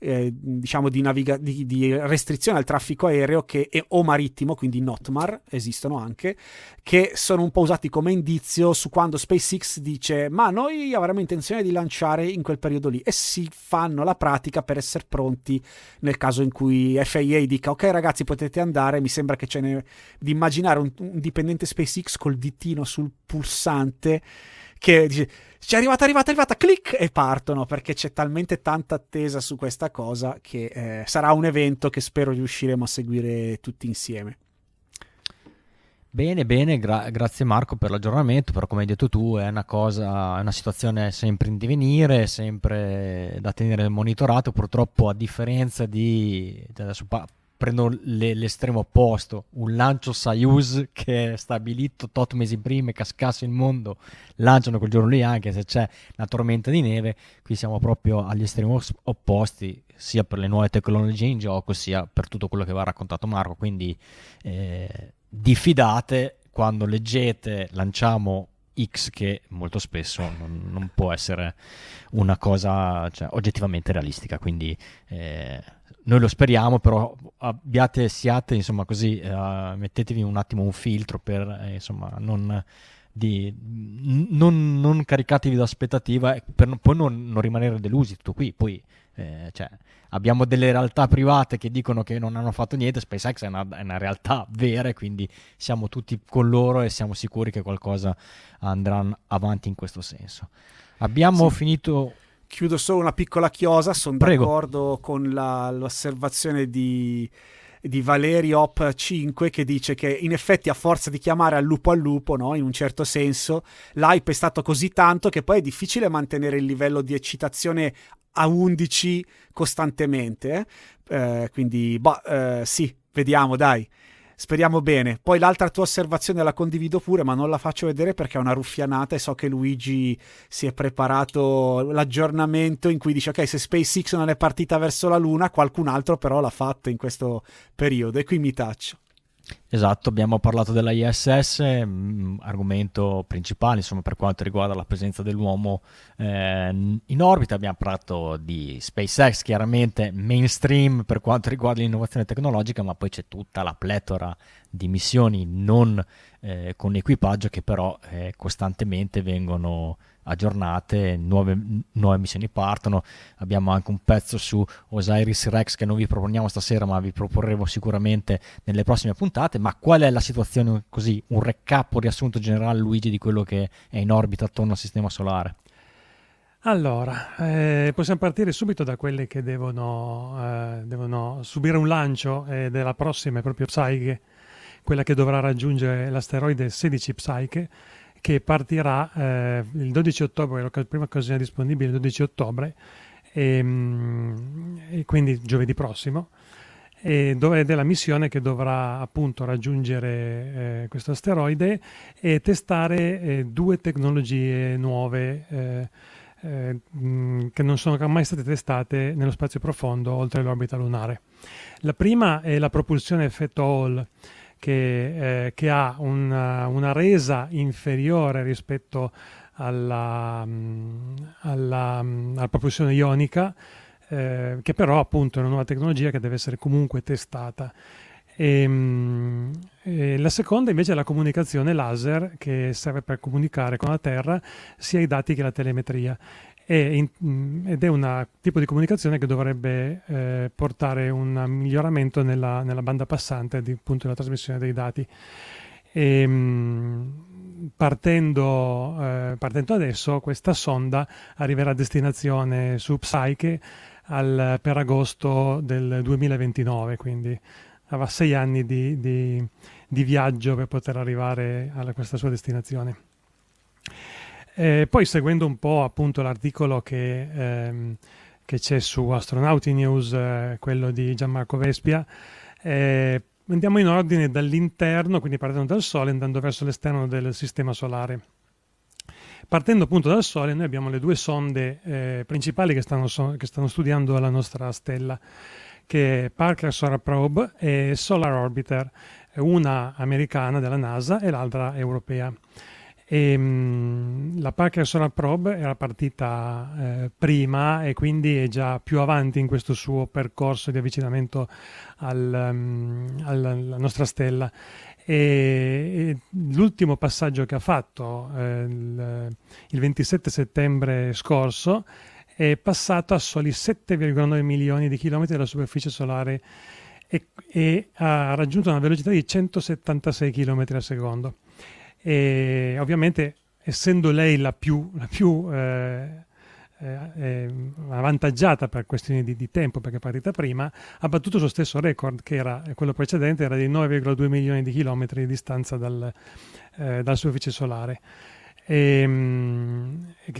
diciamo di restrizione al traffico aereo o marittimo, quindi NOTMAR esistono anche, che sono un po' usati come indizio su quando SpaceX dice ma noi avremo intenzione di lanciare in quel periodo lì, e si fanno la pratica per essere pronti nel caso in cui FAA dica ok ragazzi potete andare. Mi sembra che ce ne di immaginare un dipendente SpaceX col dittino sul pulsante che dice c'è arrivata, click, e partono, perché c'è talmente tanta attesa su questa cosa che sarà un evento che spero riusciremo a seguire tutti insieme. Bene, grazie Marco per l'aggiornamento, però come hai detto tu è una situazione sempre in divenire, sempre da tenere monitorato, purtroppo a differenza di, adesso prendo l'estremo opposto, un lancio Soyuz che è stabilito tot mesi prima e cascasse il mondo, lanciano quel giorno lì anche se c'è una tormenta di neve, qui siamo proprio agli estremi opposti, sia per le nuove tecnologie in gioco sia per tutto quello che aveva raccontato Marco, quindi diffidate quando leggete lanciamo X, che molto spesso non può essere una cosa, cioè, oggettivamente realistica, quindi noi lo speriamo, però siate insomma così, mettetevi un attimo un filtro per insomma non caricatevi d'aspettativa per poi non rimanere delusi. Tutto qui poi cioè, abbiamo delle realtà private che dicono che non hanno fatto niente, SpaceX è una realtà vera, quindi siamo tutti con loro e siamo sicuri che qualcosa andrà avanti in questo senso. Abbiamo finito. Chiudo solo una piccola chiosa, sono d'accordo con l'osservazione di Valeri Op 5 che dice che in effetti a forza di chiamare al lupo, no? In un certo senso l'hype è stato così tanto che poi è difficile mantenere il livello di eccitazione a 11 costantemente, quindi sì, vediamo, dai, speriamo bene. Poi l'altra tua osservazione la condivido pure, ma non la faccio vedere perché è una ruffianata e so che Luigi si è preparato l'aggiornamento in cui dice ok, se SpaceX non è partita verso la Luna qualcun altro però l'ha fatto in questo periodo, e qui mi taccio. Esatto, abbiamo parlato della ISS, argomento principale insomma per quanto riguarda la presenza dell'uomo in orbita. Abbiamo parlato di SpaceX, chiaramente mainstream per quanto riguarda l'innovazione tecnologica, ma poi c'è tutta la pletora di missioni non con equipaggio che però costantemente vengono aggiornate, nuove missioni partono. Abbiamo anche un pezzo su Osiris Rex che non vi proponiamo stasera ma vi proporremo sicuramente nelle prossime puntate. Ma qual è la situazione, così un recap, un riassunto generale, Luigi, di quello che è in orbita attorno al sistema solare? Allora, possiamo partire subito da quelle che devono subire un lancio, della prossima è proprio Psyche, quella che dovrà raggiungere l'asteroide 16 Psyche, che partirà il 12 ottobre, la prima occasione disponibile il 12 ottobre, e quindi giovedì prossimo, ed è la missione che dovrà appunto raggiungere questo asteroide e testare due tecnologie nuove che non sono mai state testate nello spazio profondo oltre l'orbita lunare. La prima è la propulsione effetto Hall, che ha una resa inferiore rispetto alla propulsione ionica, che però appunto è una nuova tecnologia che deve essere comunque testata. E la seconda invece è la comunicazione laser, che serve per comunicare con la Terra sia i dati che la telemetria, ed è un tipo di comunicazione che dovrebbe portare un miglioramento nella banda passante della trasmissione dei dati. Partendo adesso, questa sonda arriverà a destinazione su Psyche per agosto del 2029, quindi avrà 6 anni di viaggio per poter arrivare a questa sua destinazione. Poi, seguendo un po' appunto l'articolo che c'è su Astronauti News, quello di Gianmarco Vespia, andiamo in ordine dall'interno, quindi partendo dal Sole, andando verso l'esterno del sistema solare. Partendo appunto dal Sole, noi abbiamo le due sonde principali che stanno studiando la nostra stella, che Parker Solar Probe e Solar Orbiter, una americana della NASA e l'altra europea. E, la Parker Solar Probe era partita prima e quindi è già più avanti in questo suo percorso di avvicinamento alla nostra stella. E l'ultimo passaggio che ha fatto il 27 settembre scorso è passato a soli 7,9 milioni di chilometri dalla superficie solare e ha raggiunto una velocità di 176 chilometri al secondo. E ovviamente, essendo lei la più avvantaggiata per questioni di tempo, perché è partita prima, ha battuto lo stesso record che era quello precedente, era di 9,2 milioni di chilometri di distanza dalla superficie solare. E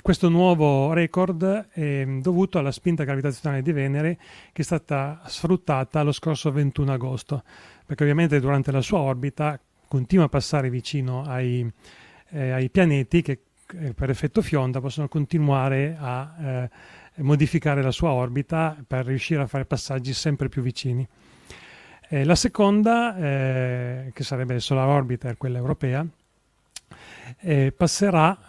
questo nuovo record è dovuto alla spinta gravitazionale di Venere, che è stata sfruttata lo scorso 21 agosto, perché ovviamente durante la sua orbita continua a passare vicino ai pianeti che per effetto fionda possono continuare a modificare la sua orbita per riuscire a fare passaggi sempre più vicini. La seconda, che sarebbe il Solar Orbiter, quella europea, passerà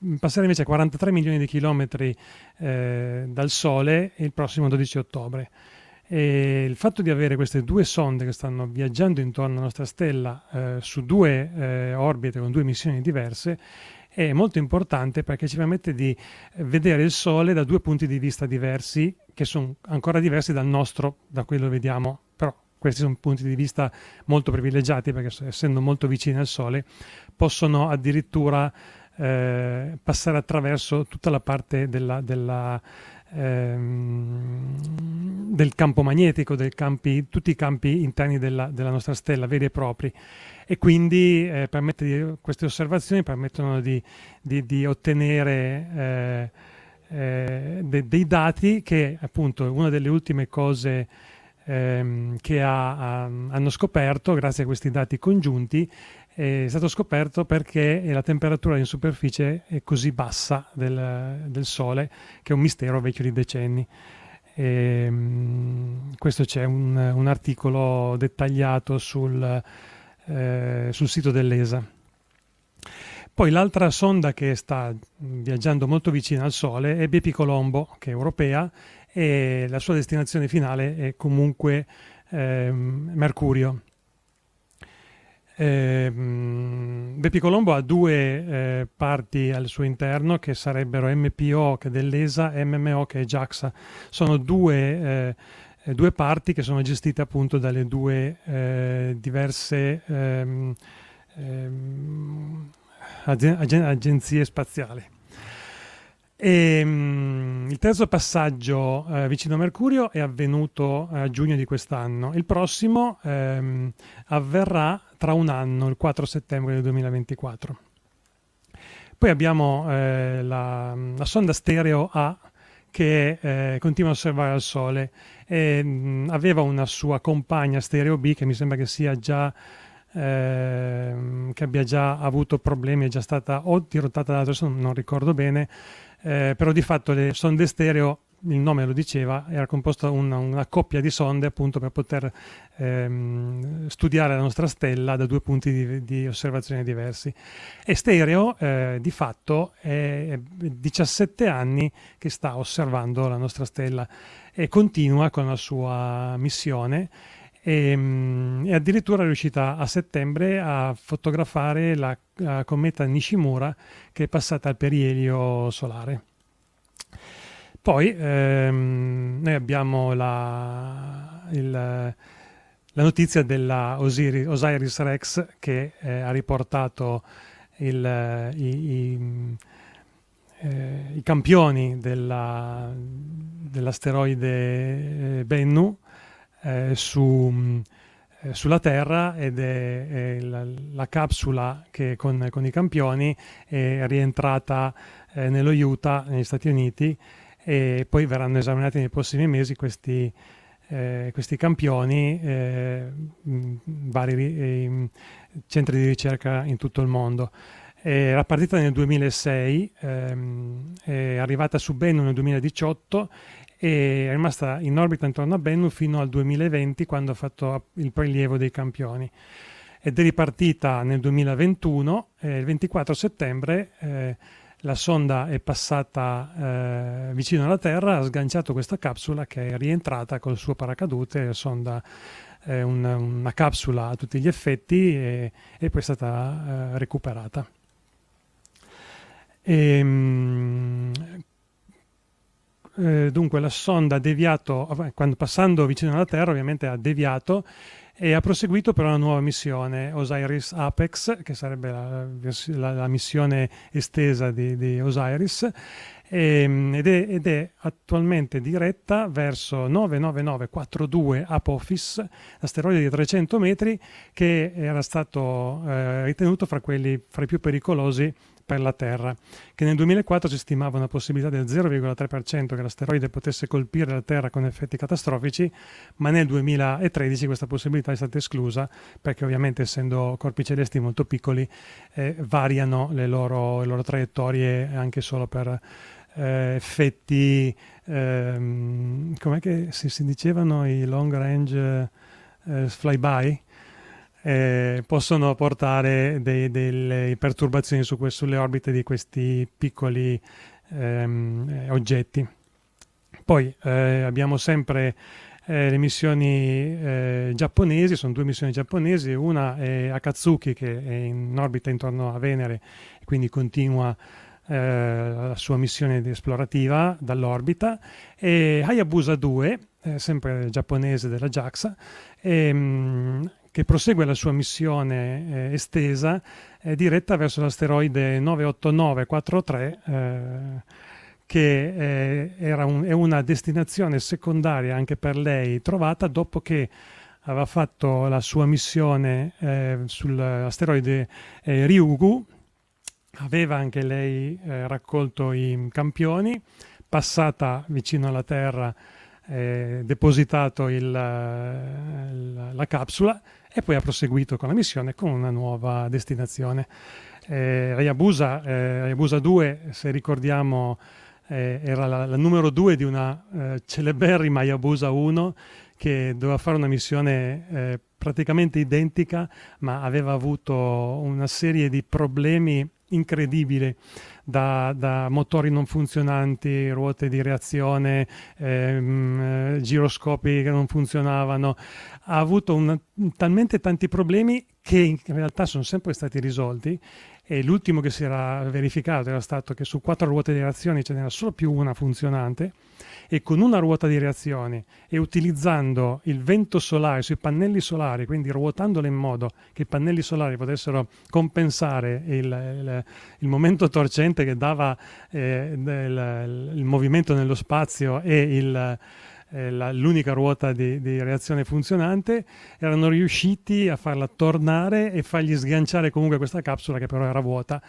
invece a 43 milioni di chilometri dal Sole il prossimo 12 ottobre. E il fatto di avere queste due sonde che stanno viaggiando intorno alla nostra stella su due orbite con due missioni diverse è molto importante, perché ci permette di vedere il Sole da due punti di vista diversi, che sono ancora diversi dal nostro, da quello che vediamo, però questi sono punti di vista molto privilegiati, perché essendo molto vicini al Sole possono addirittura passare attraverso tutta la parte del campo magnetico, tutti i campi interni della nostra stella, veri e propri, e quindi queste osservazioni permettono di ottenere dei dati che, appunto, una delle ultime cose che hanno scoperto grazie a questi dati congiunti è stato scoperto perché la temperatura in superficie è così bassa del Sole, che è un mistero vecchio di decenni. E, questo c'è un articolo dettagliato sul sito dell'ESA. Poi l'altra sonda che sta viaggiando molto vicina al Sole è BP Colombo, che è europea, e la sua destinazione finale è comunque Mercurio. BP Colombo ha due parti al suo interno, che sarebbero MPO, che è dell'ESA, e MMO, che è JAXA. Sono due parti che sono gestite appunto dalle due diverse agenzie spaziali. E, il terzo passaggio vicino a Mercurio è avvenuto a giugno di quest'anno. Il prossimo avverrà tra un anno, il 4 settembre del 2024. Poi abbiamo la sonda stereo A, che continua a osservare il Sole. E, aveva una sua compagna stereo B, che mi sembra che sia già che abbia già avuto problemi, è già stata o dirottata adesso non ricordo bene. Però di fatto le sonde stereo, il nome lo diceva, era composta una coppia di sonde, appunto, per poter studiare la nostra stella da due punti di osservazione diversi. E stereo di fatto è 17 anni che sta osservando la nostra stella e continua con la sua missione, e addirittura è riuscita a settembre a fotografare la cometa Nishimura, che è passata al perielio solare. Poi noi abbiamo la notizia della Osiris Rex, che ha riportato i campioni dell'asteroide Bennu sulla Terra, ed è la capsula che con i campioni è rientrata nello Utah, negli Stati Uniti, e poi verranno esaminati nei prossimi mesi questi campioni in vari centri di ricerca in tutto il mondo. Era partita nel 2006, è arrivata su Bennu nel 2018 e è rimasta in orbita intorno a Bennu fino al 2020, quando ha fatto il prelievo dei campioni, ed è ripartita nel 2021. Il 24 settembre la sonda è passata vicino alla Terra, ha sganciato questa capsula che è rientrata col suo paracadute. La sonda è una capsula a tutti gli effetti e poi è stata recuperata. Dunque la sonda ha deviato, quando passando vicino alla Terra ovviamente ha deviato, e ha proseguito per una nuova missione, Osiris Apex, che sarebbe la missione estesa di Osiris, ed è attualmente diretta verso 99942 Apophis, asteroide di 300 metri che era stato ritenuto fra i più pericolosi per la Terra, che nel 2004 si stimava una possibilità del 0,3% che l'asteroide potesse colpire la Terra con effetti catastrofici, ma nel 2013 questa possibilità è stata esclusa perché ovviamente, essendo corpi celesti molto piccoli, variano le loro traiettorie anche solo per effetti, com'è che si dicevano, i long range flyby? Possono portare delle perturbazioni sulle orbite di questi piccoli oggetti. Poi abbiamo sempre le missioni giapponesi, sono due missioni giapponesi, una è Akatsuki che è in orbita intorno a Venere, quindi continua la sua missione esplorativa dall'orbita, e Hayabusa 2, sempre giapponese della JAXA, che prosegue la sua missione estesa diretta verso l'asteroide 98943, che è una destinazione secondaria anche per lei trovata dopo che aveva fatto la sua missione sull'asteroide Ryugu. Aveva anche lei raccolto i campioni, passata vicino alla Terra, depositato la capsula, e poi ha proseguito con la missione con una nuova destinazione. Hayabusa 2, se ricordiamo, era la numero 2 di una celeberrima Hayabusa 1 che doveva fare una missione praticamente identica, ma aveva avuto una serie di problemi incredibile, da motori non funzionanti, ruote di reazione, giroscopi che non funzionavano. Ha avuto talmente tanti problemi che in realtà sono sempre stati risolti, e l'ultimo che si era verificato era stato che su 4 ruote di reazione ce n'era solo più una funzionante, e con una ruota di reazione e utilizzando il vento solare sui pannelli solari, quindi ruotandole in modo che i pannelli solari potessero compensare il momento torcente che dava il movimento nello spazio e l'unica ruota di reazione funzionante, erano riusciti a farla tornare e fargli sganciare comunque questa capsula, che però era vuota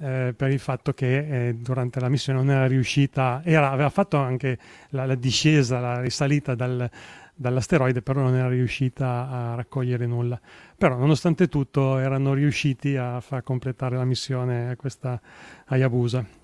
per il fatto che durante la missione non era riuscita, aveva fatto anche la discesa, la risalita dall'asteroide, però non era riuscita a raccogliere nulla. Però nonostante tutto erano riusciti a far completare la missione questa Hayabusa.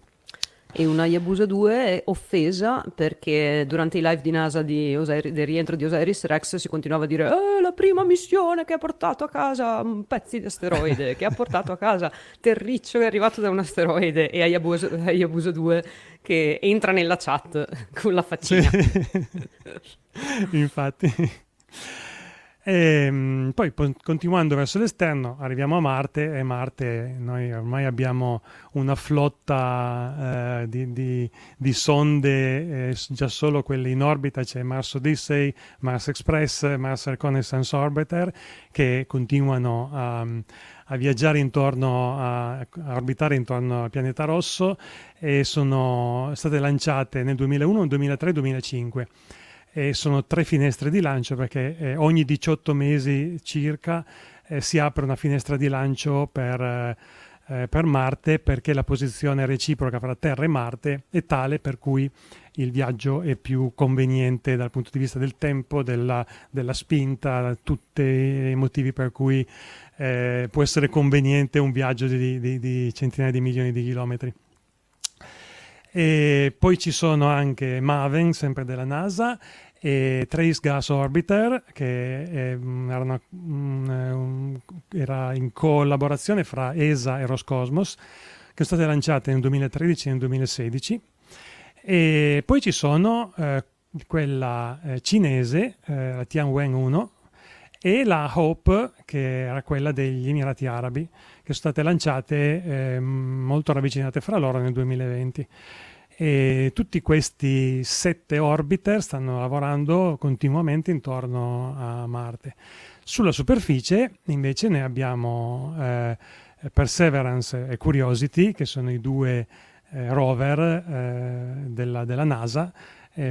E una Hayabusa 2 è offesa perché durante i live di NASA del rientro di Osiris Rex si continuava a dire la prima missione che ha portato a casa pezzi di asteroide, che ha portato a casa terriccio che è arrivato da un asteroide, e Hayabusa 2 che entra nella chat con la faccina. Infatti. E poi continuando verso l'esterno arriviamo a Marte, e Marte noi ormai abbiamo una flotta di sonde, già solo quelle in orbita c'è Mars Odyssey, Mars Express, Mars Reconnaissance Orbiter, che continuano a viaggiare intorno, a orbitare intorno al pianeta rosso, e sono state lanciate nel 2001, 2003 e 2005. E sono 3 finestre di lancio perché ogni 18 mesi circa si apre una finestra di lancio per Marte, perché la posizione reciproca fra Terra e Marte è tale per cui il viaggio è più conveniente dal punto di vista del tempo, della spinta, tutti i motivi per cui può essere conveniente un viaggio di centinaia di milioni di chilometri. E poi ci sono anche Maven, sempre della NASA, e Trace Gas Orbiter, che era in collaborazione fra ESA e Roscosmos, che sono state lanciate nel 2013 e nel 2016. E poi ci sono quella cinese, la Tianwen-1, e la Hope, che era quella degli Emirati Arabi, che sono state lanciate molto ravvicinate fra loro nel 2020. E tutti questi 7 orbiter stanno lavorando continuamente intorno a Marte. Sulla superficie invece ne abbiamo Perseverance e Curiosity, che sono i 2 rover della NASA.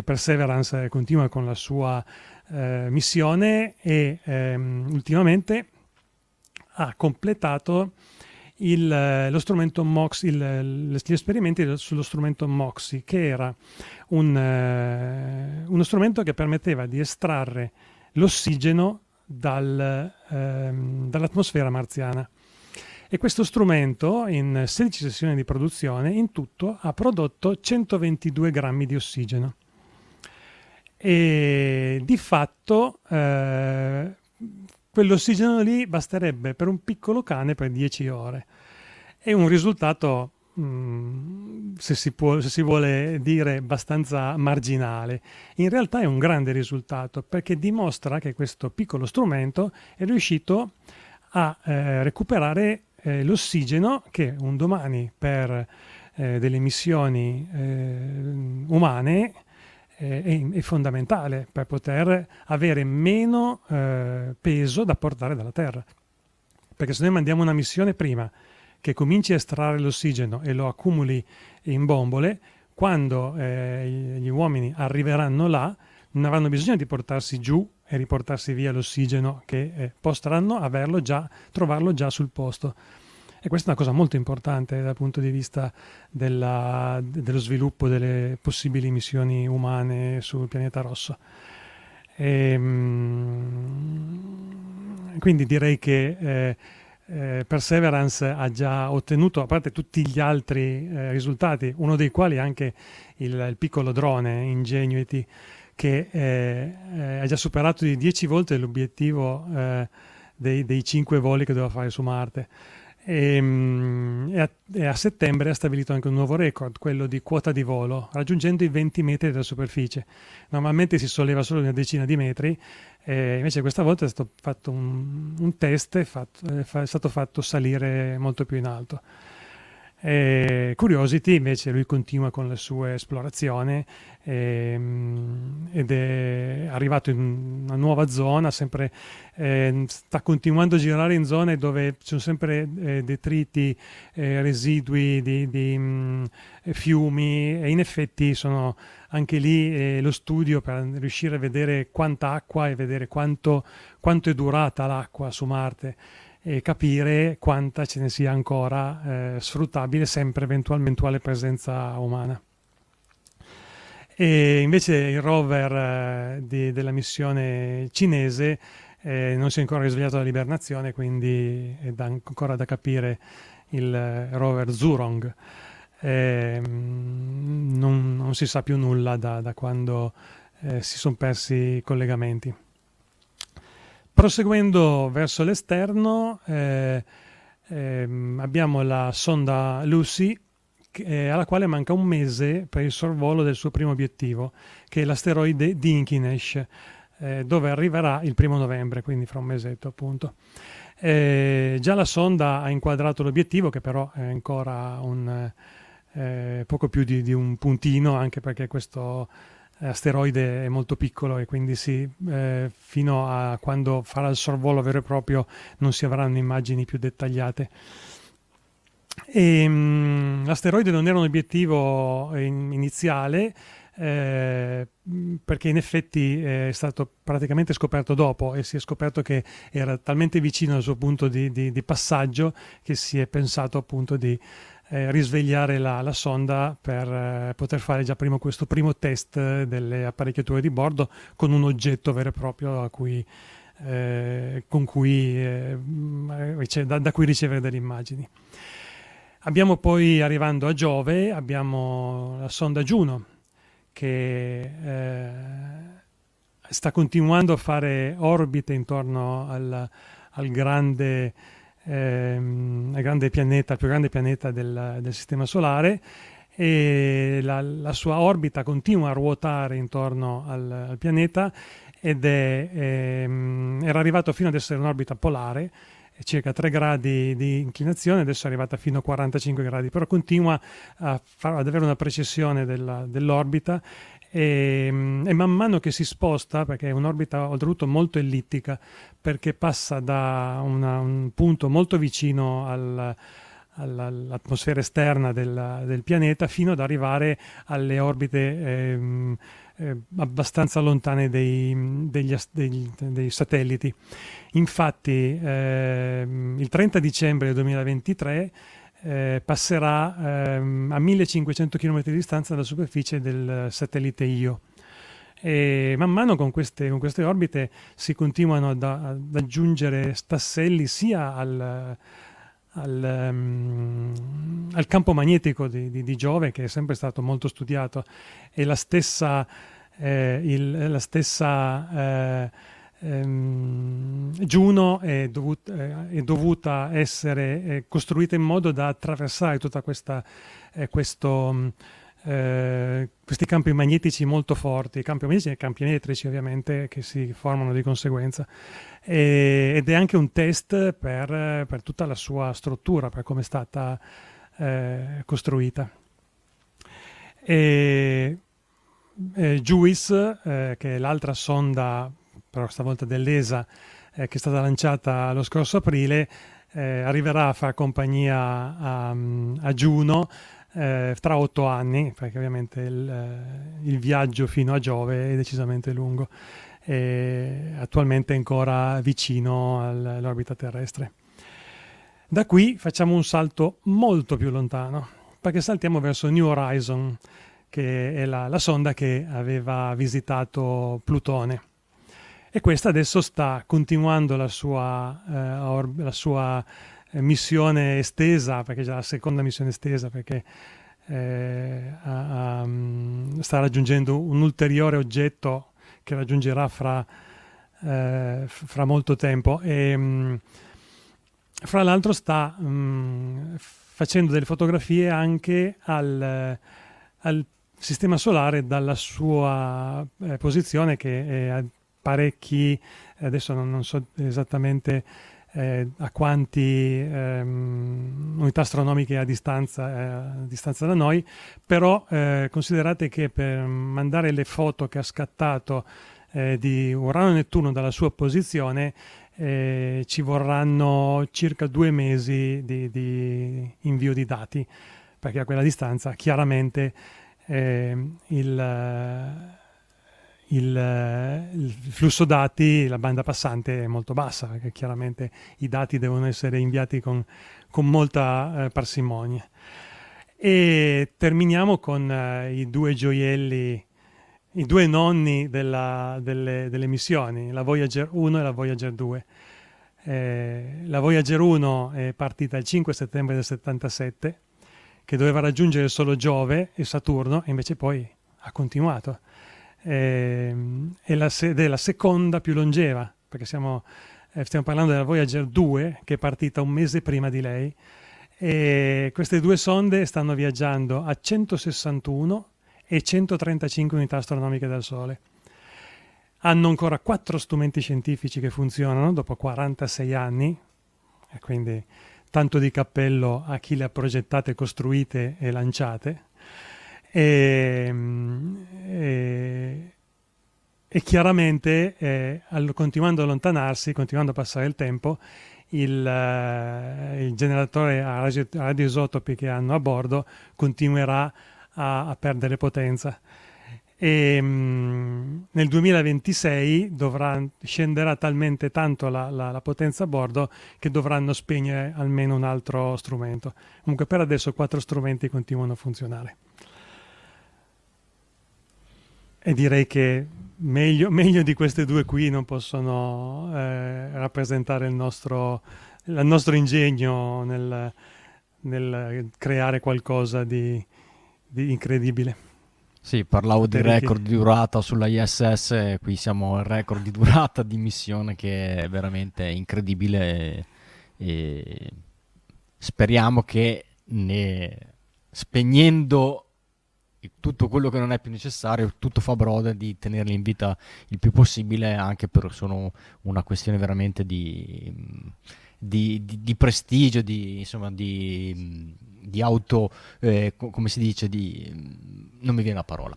Perseverance continua con la sua missione e ultimamente ha completato lo strumento MOXIE, gli esperimenti sullo strumento MOXIE, che era uno strumento che permetteva di estrarre l'ossigeno dall'atmosfera marziana. E questo strumento, in 16 sessioni di produzione, in tutto ha prodotto 122 grammi di ossigeno. E di fatto quell'ossigeno lì basterebbe per un piccolo cane per 10 ore. È un risultato, se si vuole dire, abbastanza marginale. In realtà è un grande risultato, perché dimostra che questo piccolo strumento è riuscito a recuperare l'ossigeno che un domani per delle missioni umane è fondamentale per poter avere meno peso da portare dalla Terra. Perché se noi mandiamo una missione prima che cominci a estrarre l'ossigeno e lo accumuli in bombole, quando gli uomini arriveranno là non avranno bisogno di portarsi giù e riportarsi via l'ossigeno, che potranno trovarlo già sul posto. E questa è una cosa molto importante dal punto di vista dello sviluppo delle possibili missioni umane sul pianeta rosso. Quindi direi che Perseverance ha già ottenuto, a parte tutti gli altri risultati, uno dei quali è anche il piccolo drone Ingenuity, che ha già superato di 10 volte l'obiettivo dei 5 voli che doveva fare su Marte. E a settembre ha stabilito anche un nuovo record, quello di quota di volo, raggiungendo i 20 metri della superficie. Normalmente si solleva solo una decina di metri, invece questa volta è stato fatto un test, è stato fatto salire molto più in alto. Curiosity invece lui continua con la sua esplorazione ed è arrivato in una nuova zona, sempre sta continuando a girare in zone dove ci sono sempre detriti, residui di fiumi, e in effetti sono anche lì lo studio per riuscire a vedere quanta acqua e vedere quanto è durata l'acqua su Marte e capire quanta ce ne sia ancora sfruttabile, sempre eventuale presenza umana. E invece il rover della missione cinese non si è ancora risvegliato dall'ibernazione, quindi è ancora da capire il rover Zhurong. Non si sa più nulla da quando si sono persi i collegamenti. Proseguendo verso l'esterno, abbiamo la sonda Lucy, alla quale manca un mese per il sorvolo del suo primo obiettivo, che è l'asteroide Dinkinesh, dove arriverà il 1° novembre, quindi fra un mesetto appunto. Già la sonda ha inquadrato l'obiettivo, che però è ancora poco più di un puntino, anche perché questo asteroide è molto piccolo e quindi fino a quando farà il sorvolo vero e proprio non si avranno immagini più dettagliate. L'asteroide non era un obiettivo iniziale, perché in effetti è stato praticamente scoperto dopo, e si è scoperto che era talmente vicino al suo punto di passaggio che si è pensato appunto di risvegliare la sonda per poter fare già questo primo test delle apparecchiature di bordo con un oggetto vero e proprio da cui ricevere delle immagini. Abbiamo poi, arrivando a Giove, abbiamo la sonda Juno che sta continuando a fare orbite intorno al grande pianeta, il più grande pianeta del Sistema Solare, e la sua orbita continua a ruotare intorno al pianeta ed era arrivato fino ad essere un'orbita polare, circa 3 gradi di inclinazione, adesso è arrivata fino a 45 gradi, però continua ad avere una precessione dell'orbita e man mano che si sposta, perché è un'orbita oltretutto molto ellittica, perché passa da un punto molto vicino all'atmosfera esterna del pianeta fino ad arrivare alle orbite abbastanza lontane dei satelliti. Infatti il 30 dicembre 2023 passerà a 1500 km di distanza dalla superficie del satellite Io, e man mano con queste orbite si continuano ad aggiungere tasselli sia al campo magnetico di Giove, che è sempre stato molto studiato, e la stessa Juno è dovuta essere costruita in modo da attraversare tutta questi campi magnetici molto forti, campi magnetici e campi elettrici ovviamente, che si formano di conseguenza. Ed è anche un test per tutta la sua struttura, per come è stata costruita. JUICE, che è l'altra sonda, però stavolta dell'ESA, che è stata lanciata lo scorso aprile, arriverà a far compagnia a Juno tra 8 anni, perché ovviamente il viaggio fino a Giove è decisamente lungo. Attualmente è ancora vicino all'orbita terrestre. Da qui facciamo un salto molto più lontano, perché saltiamo verso New Horizon, che è la sonda che aveva visitato Plutone, e questa adesso sta continuando la sua missione estesa, perché è già la seconda missione estesa, perché sta raggiungendo un ulteriore oggetto che raggiungerà fra molto tempo, e fra l'altro sta facendo delle fotografie anche al Sistema Solare dalla sua posizione, che è a parecchi, adesso non so esattamente a quanti unità astronomiche a distanza da noi, però considerate che per mandare le foto che ha scattato di Urano e Nettuno dalla sua posizione ci vorranno circa 2 mesi di invio di dati, perché a quella distanza chiaramente il flusso dati, la banda passante è molto bassa, perché chiaramente i dati devono essere inviati con molta parsimonia. E terminiamo con i 2 gioielli, i 2 nonni delle missioni, la Voyager 1 e la Voyager 2. La Voyager 1 è partita il 5 settembre del 77, che doveva raggiungere solo Giove e Saturno, e invece poi ha continuato. È la seconda più longeva, perché stiamo parlando della Voyager 2, che è partita un mese prima di lei, e queste 2 sonde stanno viaggiando a 161 e 135 unità astronomiche dal Sole. Hanno ancora 4 strumenti scientifici che funzionano dopo 46 anni, e quindi tanto di cappello a chi le ha progettate, costruite e lanciate. E chiaramente continuando a allontanarsi, continuando a passare il tempo, il generatore a radioisotopi che hanno a bordo continuerà a perdere potenza, e nel 2026 scenderà talmente tanto la potenza a bordo che dovranno spegnere almeno un altro strumento. Comunque per adesso 4 strumenti continuano a funzionare. E direi che meglio di queste 2 qui non possono rappresentare il nostro ingegno nel, nel creare qualcosa di incredibile. Sì, parlavo di record di durata sulla ISS, qui siamo al record di durata di missione che è veramente incredibile e speriamo che spegnendo tutto quello che non è più necessario, tutto fa broda di tenerli in vita il più possibile, anche per sono una questione veramente di prestigio, di auto, come si dice, non mi viene la parola.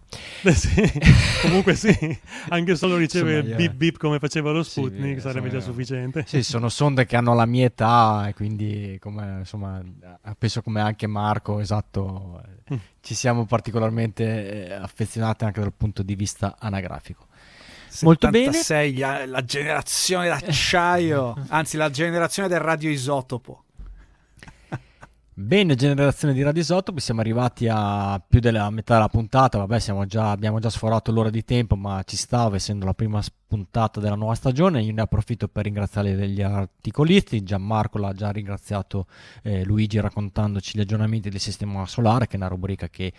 Sì, comunque sì, anche solo ricevere il bip bip come faceva lo Sputnik, sì, sarebbe già sufficiente. Sì, sono sonde che hanno la mia età, e quindi penso come anche Marco, esatto, ci siamo particolarmente affezionati anche dal punto di vista anagrafico. 76, molto bene. La generazione d'acciaio, anzi la generazione del radioisotopo. Bene, generazione di radioisotopi, siamo arrivati a più della metà della puntata, vabbè, abbiamo già sforato l'ora di tempo, ma ci stava, essendo la prima puntata della nuova stagione. Io ne approfitto per ringraziare degli articolisti. Gianmarco l'ha già ringraziato Luigi raccontandoci gli aggiornamenti del sistema solare, che è una rubrica che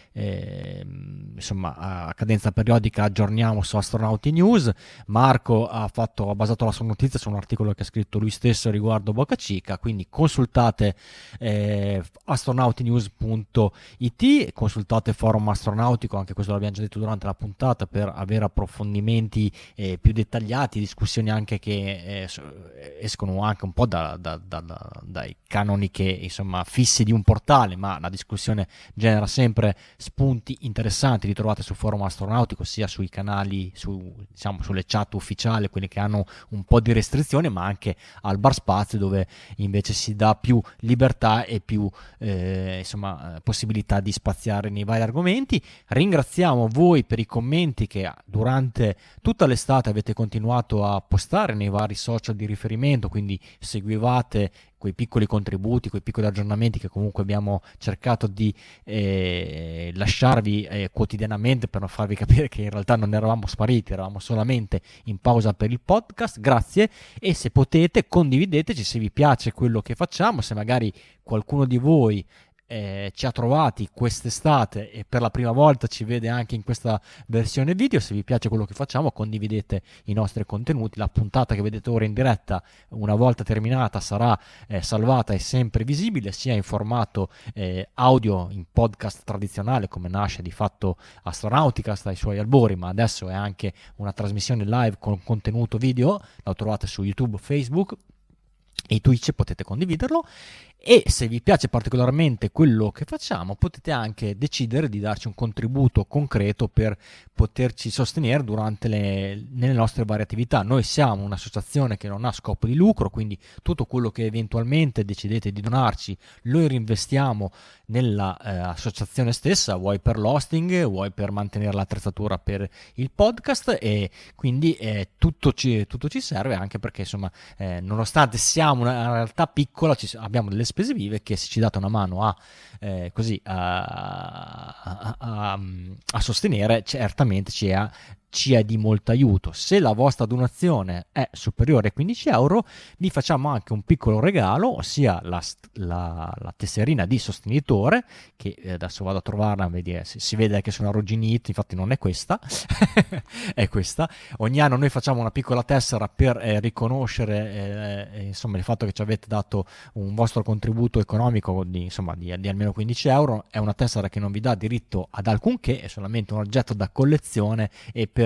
a cadenza periodica aggiorniamo su Astronauti News. Marco ha basato la sua notizia su un articolo che ha scritto lui stesso riguardo Boca Chica, quindi consultate astronautinews.it, consultate Forum Astronautico, anche questo l'abbiamo già detto durante la puntata, per avere approfondimenti più dettagliati, discussioni anche che escono anche un po' dai canoni che fissi di un portale, ma la discussione genera sempre spunti interessanti. Li trovate su Forum Astronautico, sia sui canali, sulle chat ufficiali, quelle che hanno un po' di restrizione, ma anche al Bar Spazio, dove invece si dà più libertà e più possibilità di spaziare nei vari argomenti. Ringraziamo voi per i commenti che durante tutta l'estate avete continuato a postare nei vari social di riferimento, quindi seguivate quei piccoli contributi, quei piccoli aggiornamenti che comunque abbiamo cercato di lasciarvi quotidianamente, per non farvi capire che in realtà non eravamo spariti, eravamo solamente in pausa per il podcast. Grazie, e se potete condivideteci se vi piace quello che facciamo, se magari qualcuno di voi ci ha trovati quest'estate e per la prima volta ci vede anche in questa versione video. Se vi piace quello che facciamo, condividete i nostri contenuti. La puntata che vedete ora in diretta, una volta terminata, sarà salvata e sempre visibile, sia in formato audio, in podcast tradizionale, come nasce di fatto Astronauticast dai suoi albori, ma adesso è anche una trasmissione live con contenuto video. La trovate su YouTube, Facebook e Twitch, potete condividerlo. E se vi piace particolarmente quello che facciamo, potete anche decidere di darci un contributo concreto per poterci sostenere durante nelle nostre varie attività. Noi siamo un'associazione che non ha scopo di lucro, quindi tutto quello che eventualmente decidete di donarci lo reinvestiamo nell'associazione stessa, vuoi per l'hosting, vuoi per mantenere l'attrezzatura per il podcast, e quindi tutto ci serve, anche perché nonostante siamo una realtà piccola, abbiamo delle spese vive che, se ci date una mano a sostenere, certamente ci è di molto aiuto. Se la vostra donazione è superiore a €15, vi facciamo anche un piccolo regalo, ossia la tesserina di sostenitore, che adesso vado a trovarla, si vede che sono arrugginiti, infatti non è questa è questa. Ogni anno noi facciamo una piccola tessera per riconoscere il fatto che ci avete dato un vostro contributo economico di almeno €15. È una tessera che non vi dà diritto ad alcunché, è solamente un oggetto da collezione e per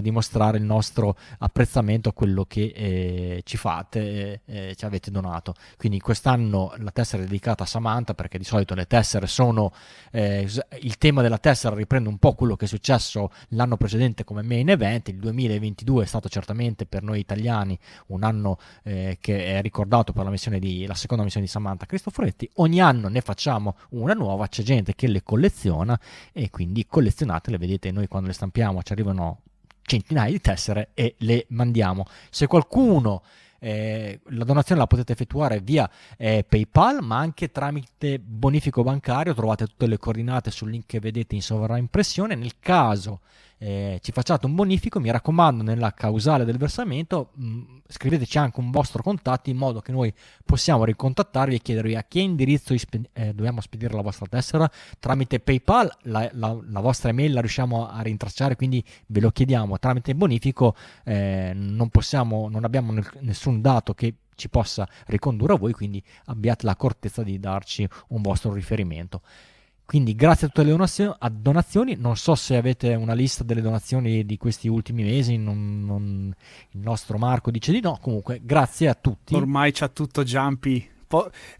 dimostrare il nostro apprezzamento a quello che ci fate, ci avete donato. Quindi quest'anno la tessera è dedicata a Samantha, perché di solito le tessere sono il tema della tessera riprende un po' quello che è successo l'anno precedente come main event. Il 2022 è stato certamente per noi italiani un anno che è ricordato per la seconda missione di Samantha Cristoforetti. Ogni anno ne facciamo una nuova, c'è gente che le colleziona, e quindi collezionatele, vedete, noi quando le stampiamo ci arrivano centinaia di tessere e le mandiamo. Se qualcuno la donazione la potete effettuare via PayPal, ma anche tramite bonifico bancario, trovate tutte le coordinate sul link che vedete in sovraimpressione. Nel caso ci facciate un bonifico, mi raccomando, nella causale del versamento scriveteci anche un vostro contatto, in modo che noi possiamo ricontattarvi e chiedervi a che indirizzo dobbiamo spedire la vostra tessera. Tramite PayPal la vostra email la riusciamo a rintracciare, quindi ve lo chiediamo. Tramite bonifico non abbiamo nessun dato che ci possa ricondurre a voi, quindi abbiate l'accortezza di darci un vostro riferimento. Quindi grazie a tutte le donazioni, non so se avete una lista delle donazioni di questi ultimi mesi, il nostro Marco dice di no, comunque grazie a tutti. Ormai c'ha tutto Giampi,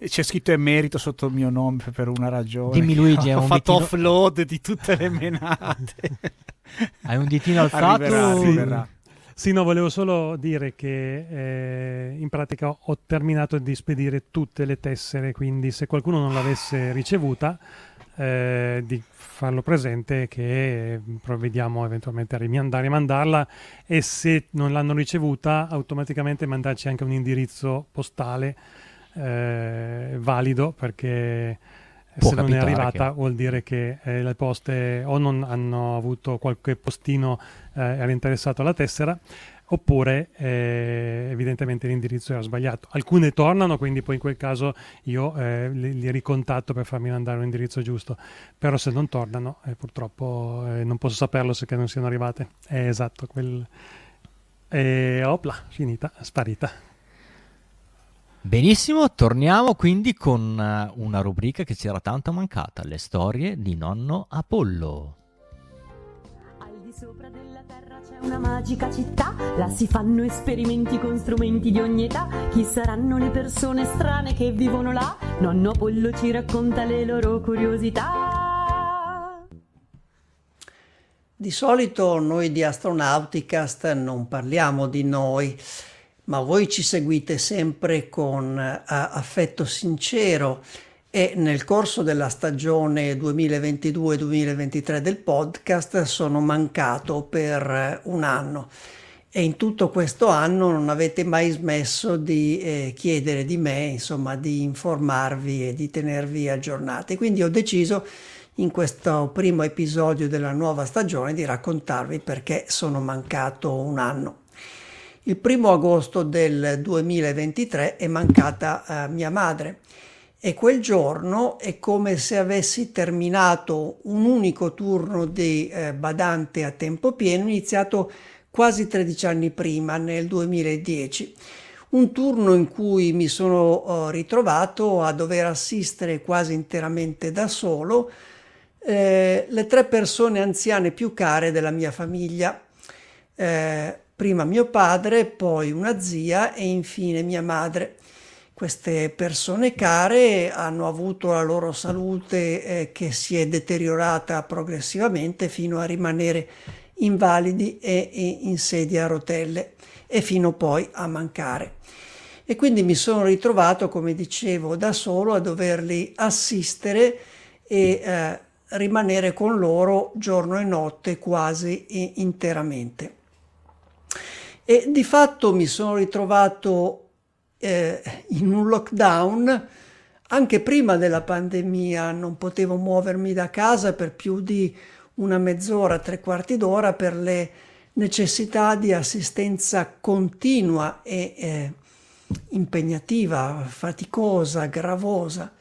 c'è scritto emerito sotto il mio nome per una ragione. Dimmi Luigi, ho fatto offload di tutte le menate. Hai un ditino alzato? Arriverà. Sì, no, volevo solo dire che in pratica ho terminato di spedire tutte le tessere, quindi se qualcuno non l'avesse ricevuta, di farlo presente che provvediamo eventualmente a rimandarla, e se non l'hanno ricevuta automaticamente mandarci anche un indirizzo postale valido, perché se non è arrivata vuol dire che le poste o non hanno avuto qualche postino era interessato alla tessera, oppure evidentemente l'indirizzo era sbagliato. Alcune tornano, quindi poi in quel caso io li ricontatto per farmi mandare un indirizzo giusto, però se non tornano purtroppo non posso saperlo, se che non siano arrivate. Esatto, opla, finita, sparita. Benissimo, torniamo quindi con una rubrica che c'era tanto mancata, le storie di nonno Apollo. Al di sopra della terra c'è una magica città, là si fanno esperimenti con strumenti di ogni età. Chi saranno le persone strane che vivono là? Nonno Apollo ci racconta le loro curiosità. Di solito noi di Astronauticast non parliamo di noi, ma voi ci seguite sempre con affetto sincero, e nel corso della stagione 2022-2023 del podcast sono mancato per un anno, e in tutto questo anno non avete mai smesso di chiedere di me, insomma di informarvi e di tenervi aggiornati. Quindi ho deciso in questo primo episodio della nuova stagione di raccontarvi perché sono mancato un anno. Il 1° agosto del 2023 è mancata mia madre, e quel giorno è come se avessi terminato un unico turno di badante a tempo pieno iniziato quasi 13 anni prima, nel 2010. Un turno in cui mi sono ritrovato a dover assistere quasi interamente da solo le 3 persone anziane più care della mia famiglia. Prima mio padre, poi una zia e infine mia madre. Queste persone care hanno avuto la loro salute che si è deteriorata progressivamente fino a rimanere invalidi e in sedia a rotelle, e fino poi a mancare. E quindi mi sono ritrovato, come dicevo, da solo a doverli assistere e rimanere con loro giorno e notte quasi interamente. E di fatto mi sono ritrovato in un lockdown anche prima della pandemia. Non potevo muovermi da casa per più di una mezz'ora, 3/4 d'ora, per le necessità di assistenza continua e impegnativa, faticosa, gravosa.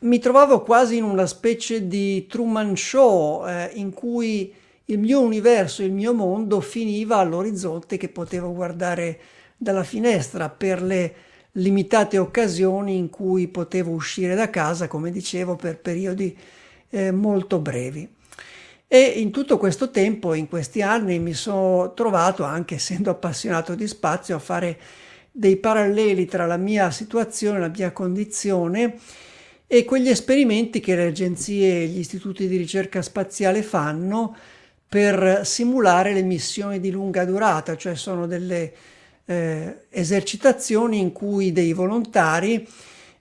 Mi trovavo quasi in una specie di Truman Show in cui il mio universo, il mio mondo finiva all'orizzonte che potevo guardare dalla finestra, per le limitate occasioni in cui potevo uscire da casa, come dicevo, per periodi molto brevi. E in tutto questo tempo, in questi anni, mi sono trovato, anche essendo appassionato di spazio, a fare dei paralleli tra la mia situazione, la mia condizione e quegli esperimenti che le agenzie e gli istituti di ricerca spaziale fanno per simulare le missioni di lunga durata, cioè sono delle esercitazioni in cui dei volontari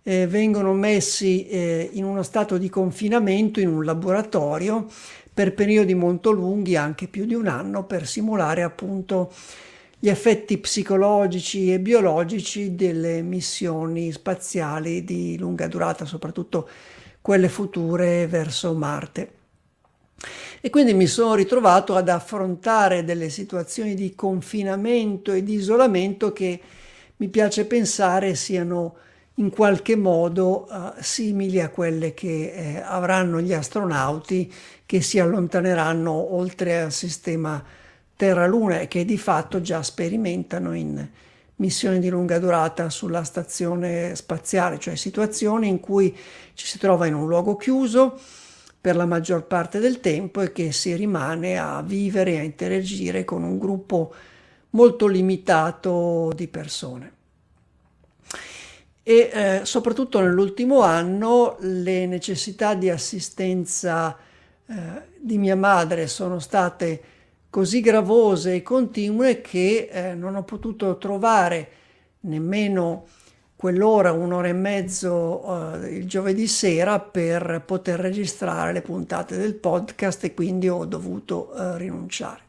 vengono messi in uno stato di confinamento in un laboratorio per periodi molto lunghi, anche più di un anno, per simulare appunto gli effetti psicologici e biologici delle missioni spaziali di lunga durata, soprattutto quelle future verso Marte. E quindi mi sono ritrovato ad affrontare delle situazioni di confinamento e di isolamento che mi piace pensare siano in qualche modo simili a quelle che avranno gli astronauti che si allontaneranno oltre al sistema Terra-Luna e che di fatto già sperimentano in missioni di lunga durata sulla stazione spaziale, cioè situazioni in cui ci si trova in un luogo chiuso per la maggior parte del tempo e che si rimane a vivere e a interagire con un gruppo molto limitato di persone. E soprattutto nell'ultimo anno le necessità di assistenza di mia madre sono state così gravose e continue che non ho potuto trovare nemmeno quell'ora, un'ora e mezzo il giovedì sera per poter registrare le puntate del podcast e quindi ho dovuto rinunciare.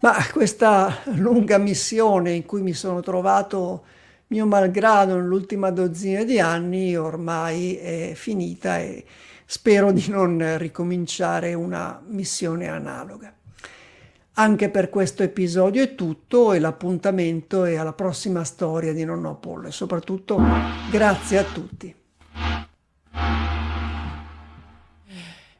Ma questa lunga missione in cui mi sono trovato mio malgrado nell'ultima dozzina di anni ormai è finita e spero di non ricominciare una missione analoga. Anche per questo episodio è tutto e l'appuntamento è alla prossima storia di Nonno Apollo e soprattutto grazie a tutti.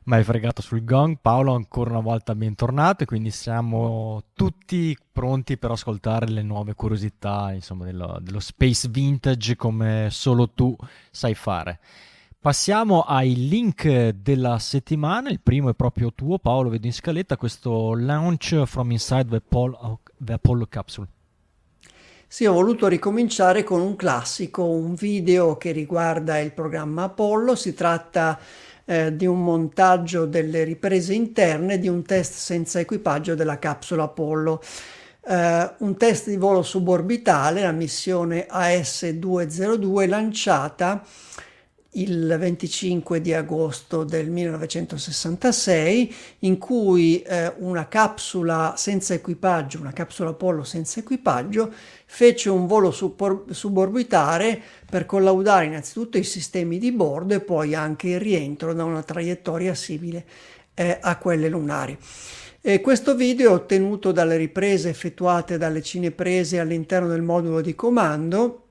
Ma hai fregato sul gong, Paolo, ancora una volta bentornato e quindi siamo tutti pronti per ascoltare le nuove curiosità, insomma, dello Space Vintage come solo tu sai fare. Passiamo ai link della settimana. Il primo è proprio tuo, Paolo, vedo in scaletta questo Launch from Inside the Apollo Capsule. Sì, ho voluto ricominciare con un classico, un video che riguarda il programma Apollo. Si tratta di un montaggio delle riprese interne di un test senza equipaggio della capsula Apollo, un test di volo suborbitale, la missione AS-202 lanciata il 25 di agosto del 1966, in cui una capsula senza equipaggio, una capsula Apollo senza equipaggio, fece un volo suborbitare per collaudare innanzitutto i sistemi di bordo e poi anche il rientro da una traiettoria simile a quelle lunari. E questo video è ottenuto dalle riprese effettuate dalle cineprese all'interno del modulo di comando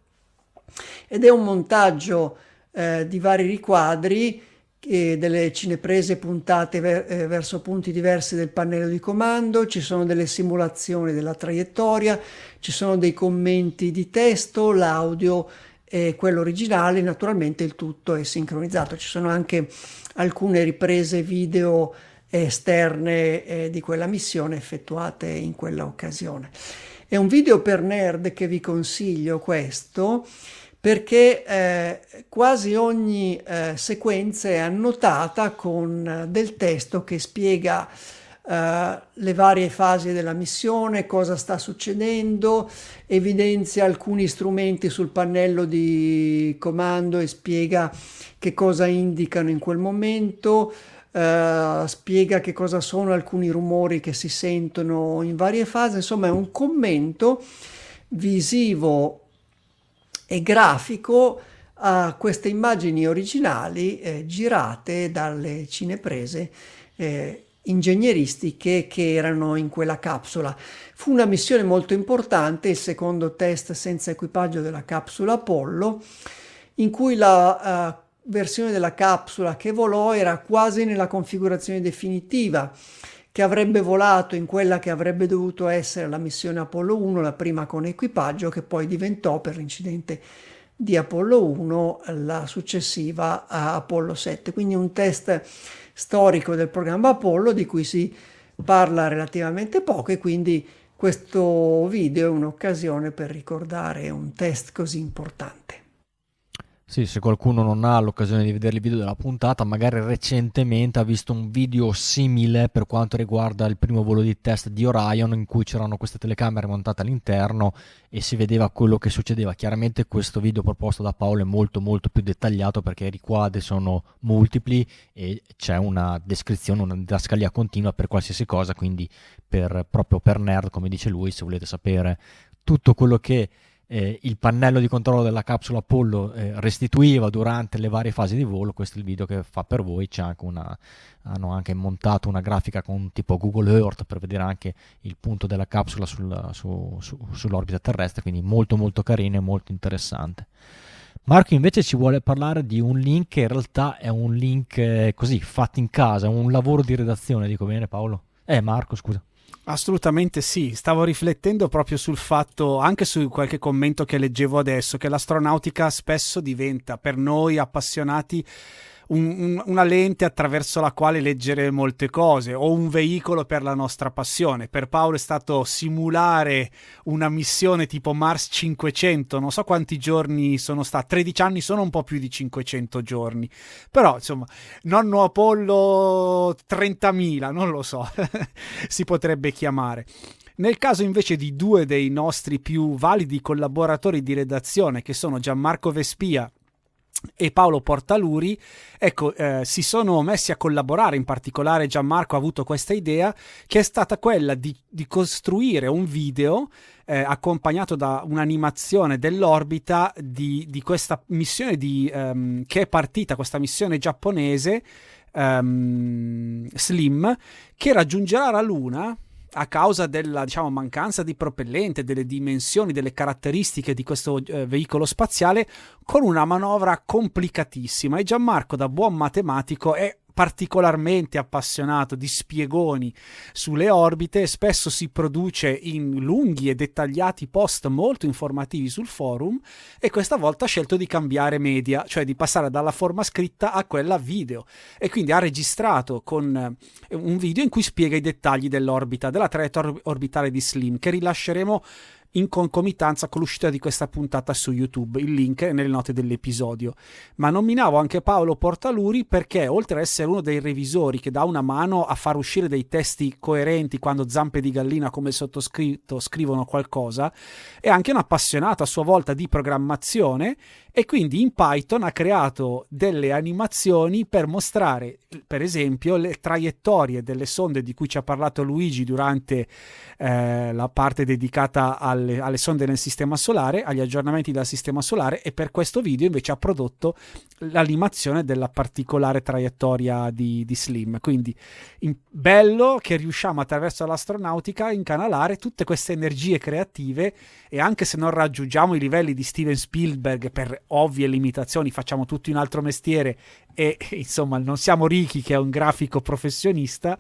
ed è un montaggio di vari riquadri delle cineprese puntate verso punti diversi del pannello di comando. Ci sono delle simulazioni della traiettoria, ci sono dei commenti di testo, l'audio è quello originale, naturalmente il tutto è sincronizzato. Ci sono anche alcune riprese video esterne di quella missione effettuate in quella occasione. È un video per nerd che vi consiglio questo, perché quasi ogni sequenza è annotata con del testo che spiega le varie fasi della missione, cosa sta succedendo, evidenzia alcuni strumenti sul pannello di comando e spiega che cosa indicano in quel momento, spiega che cosa sono alcuni rumori che si sentono in varie fasi. Insomma, è un commento visivo e grafico a queste immagini originali girate dalle cineprese ingegneristiche che erano in quella capsula. Fu una missione molto importante, il secondo test senza equipaggio della capsula Apollo, in cui la versione della capsula che volò era quasi nella configurazione definitiva, che avrebbe volato in quella che avrebbe dovuto essere la missione Apollo 1, la prima con equipaggio, che poi diventò per l'incidente di Apollo 1 la successiva a Apollo 7. Quindi un test storico del programma Apollo di cui si parla relativamente poco e quindi questo video è un'occasione per ricordare un test così importante. Sì, se qualcuno non ha l'occasione di vedere il video della puntata, magari recentemente ha visto un video simile per quanto riguarda il primo volo di test di Orion, in cui c'erano queste telecamere montate all'interno e si vedeva quello che succedeva. Chiaramente questo video proposto da Paolo è molto molto più dettagliato perché i riquadri sono multipli e c'è una descrizione, una didascalia continua per qualsiasi cosa, quindi proprio per nerd, come dice lui. Se volete sapere tutto quello che il pannello di controllo della capsula Apollo restituiva durante le varie fasi di volo. Questo è il video che fa per voi. C'è anche hanno anche montato una grafica con tipo Google Earth per vedere anche il punto della capsula sull'orbita terrestre, quindi molto molto carino e molto interessante. Marco invece ci vuole parlare di un link che in realtà è un link così fatto in casa, un lavoro di redazione, dico bene Paolo? Marco, scusa. Assolutamente sì, stavo riflettendo proprio sul fatto, anche su qualche commento che leggevo adesso, che l'astronautica spesso diventa per noi appassionati una lente attraverso la quale leggere molte cose, o un veicolo per la nostra passione. Per Paolo è stato simulare una missione tipo Mars 500, non so quanti giorni sono stati, 13 anni sono un po' più di 500 giorni, però insomma nonno Apollo 30.000, non lo so, si potrebbe chiamare. Nel caso invece di due dei nostri più validi collaboratori di redazione, che sono Gianmarco Vespia e Paolo Portaluri, ecco, si sono messi a collaborare. In particolare Gianmarco ha avuto questa idea, che è stata quella di costruire un video accompagnato da un'animazione dell'orbita di questa missione che è partita, questa missione giapponese Slim, che raggiungerà la Luna a causa della, diciamo, mancanza di propellente, delle dimensioni, delle caratteristiche di questo veicolo spaziale, con una manovra complicatissima. E Gianmarco, da buon matematico, è particolarmente appassionato di spiegoni sulle orbite, spesso si produce in lunghi e dettagliati post molto informativi sul forum, e questa volta ha scelto di cambiare media, cioè di passare dalla forma scritta a quella video, e quindi ha registrato con un video in cui spiega i dettagli dell'orbita, della traiettoria orbitale di Slim, che rilasceremo in concomitanza con l'uscita di questa puntata su YouTube. Il link è nelle note dell'episodio. Ma nominavo anche Paolo Portaluri perché, oltre ad essere uno dei revisori che dà una mano a far uscire dei testi coerenti quando zampe di gallina come il sottoscritto scrivono qualcosa, è anche un appassionato a sua volta di programmazione, e quindi in Python ha creato delle animazioni per mostrare, per esempio, le traiettorie delle sonde di cui ci ha parlato Luigi durante la parte dedicata alle sonde nel sistema solare, agli aggiornamenti dal sistema solare, e per questo video invece ha prodotto l'animazione della particolare traiettoria di Slim. Quindi bello che riusciamo attraverso l'astronautica a incanalare tutte queste energie creative, e anche se non raggiungiamo i livelli di Steven Spielberg per ovvie limitazioni, facciamo tutti un altro mestiere e insomma non siamo Ricchi che è un grafico professionista,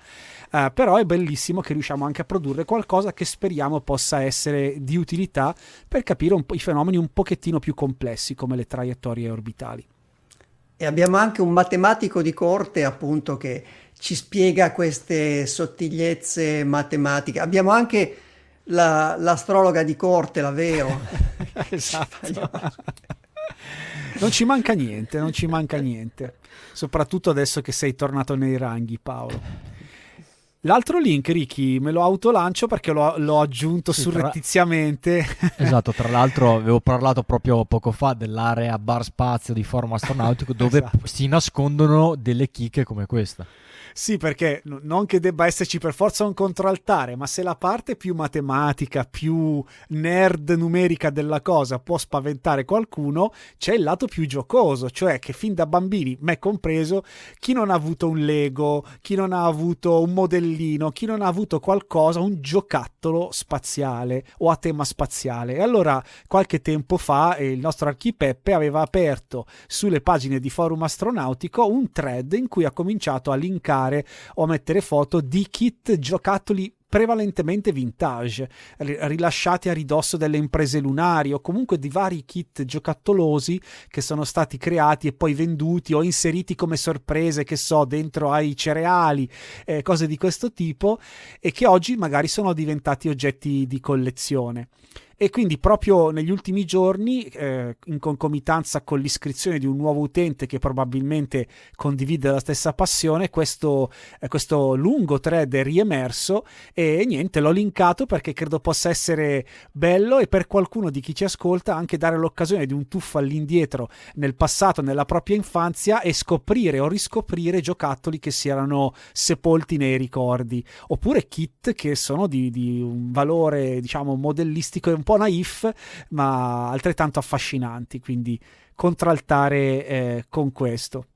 però è bellissimo che riusciamo anche a produrre qualcosa che speriamo possa essere di utilità per capire i fenomeni un pochettino più complessi come le traiettorie orbitali. E abbiamo anche un matematico di corte, appunto, che ci spiega queste sottigliezze matematiche. Abbiamo anche l'astrologa di corte, la Vero. Esatto. Non ci manca niente, soprattutto adesso che sei tornato nei ranghi, Paolo. L'altro link, Ricky, me lo autolancio perché l'ho aggiunto surrettiziamente. Esatto, tra l'altro avevo parlato proprio poco fa dell'area bar spazio di forum astronautico dove esatto, si nascondono delle chicche come questa. Sì, perché non che debba esserci per forza un controaltare, ma se la parte più matematica, più nerd numerica della cosa può spaventare qualcuno, c'è il lato più giocoso, cioè che fin da bambini, me compreso, chi non ha avuto un Lego, chi non ha avuto un modellino, chi non ha avuto qualcosa, un giocattolo spaziale o a tema spaziale. E allora qualche tempo fa il nostro Archipeppe aveva aperto sulle pagine di Forum Astronautico un thread in cui ha cominciato a linkare o mettere foto di kit giocattoli prevalentemente vintage rilasciati a ridosso delle imprese lunari, o comunque di vari kit giocattolosi che sono stati creati e poi venduti o inseriti come sorprese, che so, dentro ai cereali, cose di questo tipo, e che oggi magari sono diventati oggetti di collezione. E quindi proprio negli ultimi giorni, in concomitanza con l'iscrizione di un nuovo utente che probabilmente condivide la stessa passione, questo lungo thread è riemerso, e niente, l'ho linkato perché credo possa essere bello, e per qualcuno di chi ci ascolta anche dare l'occasione di un tuffo all'indietro nel passato, nella propria infanzia, e scoprire o riscoprire giocattoli che si erano sepolti nei ricordi, oppure kit che sono di un valore, diciamo, modellistico e un po' po' naif ma altrettanto affascinanti, quindi contraltare con questo.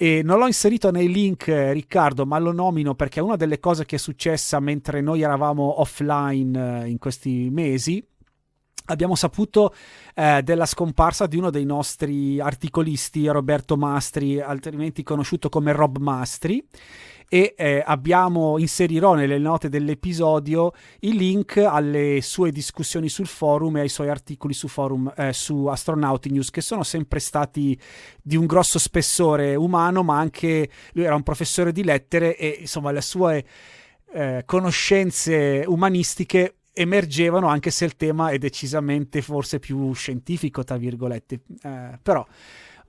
E non l'ho inserito nei link, Riccardo, ma lo nomino perché è una delle cose che è successa mentre noi eravamo offline in questi mesi. Abbiamo saputo della scomparsa di uno dei nostri articolisti, Roberto Mastri, altrimenti conosciuto come Rob Mastri, e inserirò nelle note dell'episodio i link alle sue discussioni sul forum e ai suoi articoli su forum su Astronauti News, che sono sempre stati di un grosso spessore umano, ma anche lui era un professore di lettere e insomma le sue conoscenze umanistiche emergevano, anche se il tema è decisamente forse più scientifico tra virgolette, però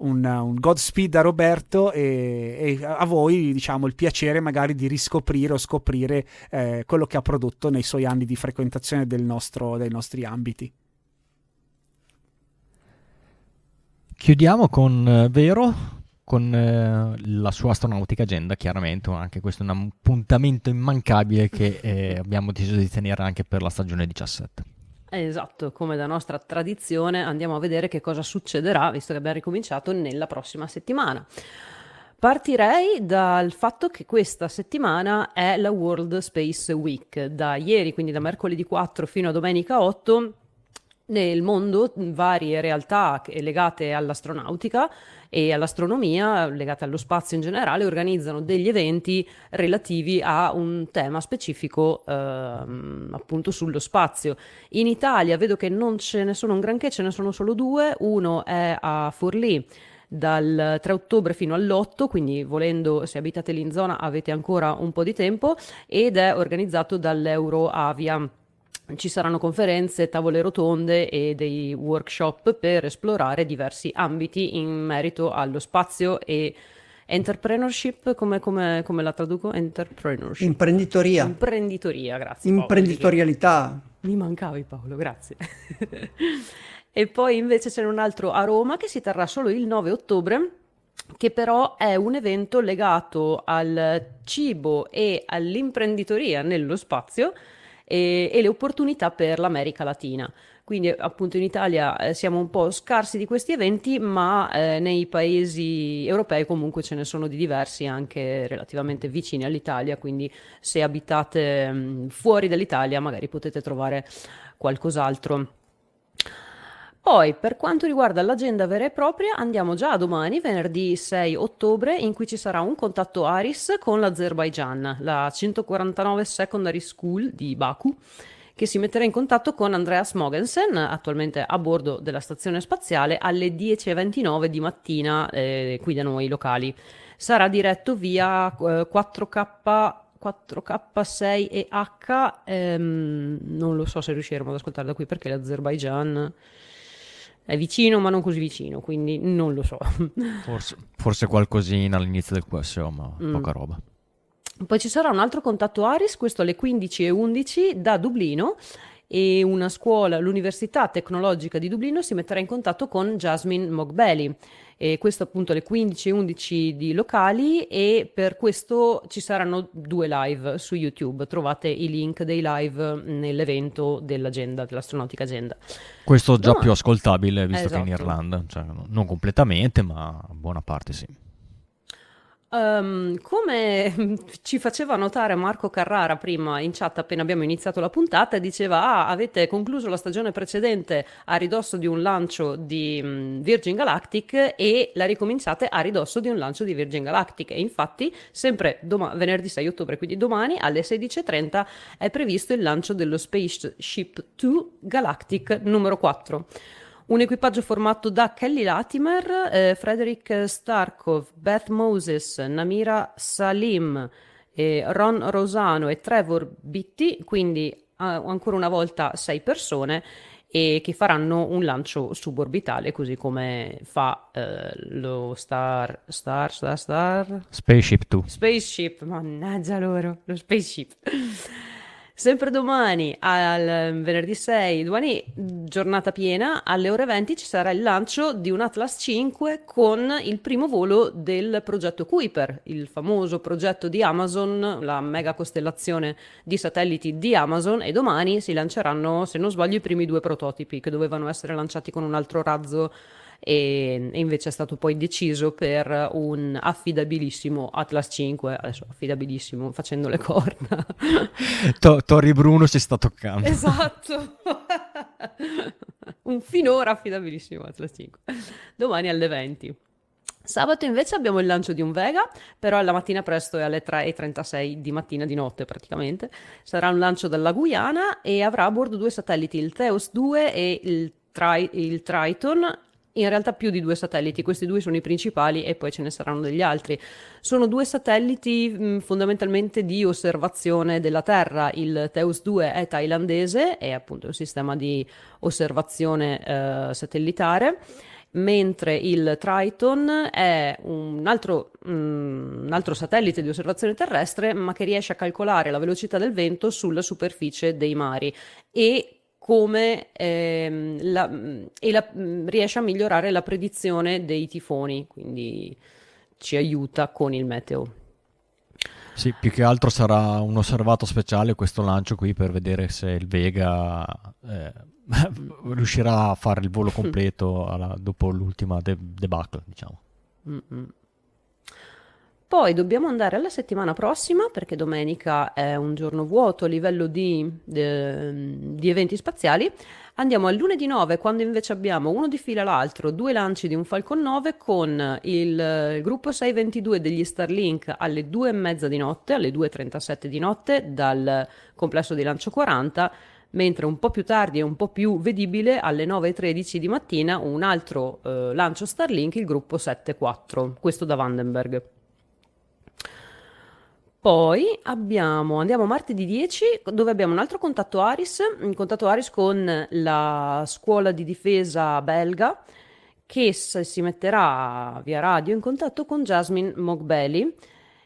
un godspeed a Roberto e a voi, diciamo, il piacere magari di riscoprire o scoprire quello che ha prodotto nei suoi anni di frequentazione dei nostri ambiti. Chiudiamo con Vero, con la sua astronautica agenda, chiaramente anche questo è un appuntamento immancabile che abbiamo deciso di tenere anche per la stagione 17. Esatto, come da nostra tradizione andiamo a vedere che cosa succederà, visto che abbiamo ricominciato, nella prossima settimana. Partirei dal fatto che questa settimana è la World Space Week. Da ieri, quindi da mercoledì 4 fino a domenica 8, nel mondo varie realtà legate all'astronautica e all'astronomia, legate allo spazio in generale, organizzano degli eventi relativi a un tema specifico appunto sullo spazio. In Italia vedo che non ce ne sono un granché, ce ne sono solo due. Uno è a Forlì dal 3 ottobre fino all'8, quindi volendo, se abitate lì in zona, avete ancora un po' di tempo, ed è organizzato dall'Euroavia. Ci saranno conferenze, tavole rotonde e dei workshop per esplorare diversi ambiti in merito allo spazio e entrepreneurship, come la traduco? Entrepreneurship. Imprenditoria, grazie. Imprenditorialità. Paolo, mi mancavi, Paolo, grazie. E poi invece c'è un altro a Roma che si terrà solo il 9 ottobre, che però è un evento legato al cibo e all'imprenditoria nello spazio e le opportunità per l'America Latina. Quindi appunto in Italia siamo un po' scarsi di questi eventi, ma nei paesi europei comunque ce ne sono di diversi, anche relativamente vicini all'Italia, quindi se abitate fuori dall'Italia magari potete trovare qualcos'altro. Poi, per quanto riguarda l'agenda vera e propria, andiamo già a domani, venerdì 6 ottobre, in cui ci sarà un contatto ARIS con l'Azerbaigian, la 149 Secondary School di Baku, che si metterà in contatto con Andrea Mogensen, attualmente a bordo della stazione spaziale, alle 10.29 di mattina, qui da noi locali. Sarà diretto via 4K6EH, non lo so se riusciremo ad ascoltare da qui perché l'Azerbaigian è vicino ma non così vicino, quindi non lo so. Forse qualcosina all'inizio del QSO, ma poca roba. Poi ci sarà un altro contatto ARIS, questo alle 15.11 da Dublino, e una scuola, l'Università Tecnologica di Dublino, si metterà in contatto con Jasmin Moghbeli. E questo appunto alle 15.11 di locali, e per questo ci saranno due live su YouTube. Trovate i link dei live nell'evento dell'agenda, dell'astronautica agenda. Questo già più ascoltabile, visto esatto. Che in Irlanda, cioè, non completamente, ma buona parte sì. Come ci faceva notare Marco Carrara prima in chat appena abbiamo iniziato la puntata, diceva avete concluso la stagione precedente a ridosso di un lancio di Virgin Galactic e la ricominciate a ridosso di un lancio di Virgin Galactic, e infatti sempre venerdì 6 ottobre, quindi domani, alle 16.30 è previsto il lancio dello Spaceship 2 Galactic numero 4. Un equipaggio formato da Kelly Latimer, Frederick Starkov, Beth Moses, Namira Salim, Ron Rosano e Trevor Bitti, quindi ancora una volta 6 persone, e che faranno un lancio suborbitale, così come fa lo Spaceship 2. Spaceship, mannaggia loro, lo Spaceship. Sempre domani, al venerdì 6, domani giornata piena, alle ore 20 ci sarà il lancio di un Atlas 5 con il primo volo del progetto Kuiper, il famoso progetto di Amazon, la mega costellazione di satelliti di Amazon, e domani si lanceranno, se non sbaglio, i primi due prototipi che dovevano essere lanciati con un altro razzo e invece è stato poi deciso per un affidabilissimo Atlas 5, adesso affidabilissimo facendo le corna. Tori Bruno ci sta toccando. Esatto. Un finora affidabilissimo Atlas 5. Domani alle 20. Sabato invece abbiamo il lancio di un Vega, però alla mattina presto è alle 3.36 di mattina, di notte praticamente. Sarà un lancio dalla Guyana e avrà a bordo due satelliti, il Theos 2 e il Triton. In realtà più di due satelliti, questi due sono i principali e poi ce ne saranno degli altri. Sono due satelliti fondamentalmente di osservazione della Terra. Il Theos 2 è thailandese, è appunto un sistema di osservazione satellitare, mentre il Triton è un altro satellite di osservazione terrestre, ma che riesce a calcolare la velocità del vento sulla superficie dei mari e riesce a migliorare la predizione dei tifoni, quindi ci aiuta con il meteo. Sì, più che altro sarà un osservato speciale questo lancio qui per vedere se il Vega riuscirà a fare il volo completo dopo l'ultima debacle, diciamo. Mm-mm. Poi dobbiamo andare alla settimana prossima, perché domenica è un giorno vuoto a livello di eventi spaziali. Andiamo al lunedì 9, quando invece abbiamo uno di fila l'altro, due lanci di un Falcon 9 con il gruppo 622 degli Starlink alle 2:30 di notte, alle 2:37 di notte dal complesso di lancio 40, mentre un po' più tardi e un po' più vedibile alle 9:13 di mattina un altro lancio Starlink, il gruppo 74, questo da Vandenberg. Poi andiamo a martedì 10, dove abbiamo un altro contatto Aris con la scuola di difesa belga, che si metterà via radio in contatto con Jasmin Moghbeli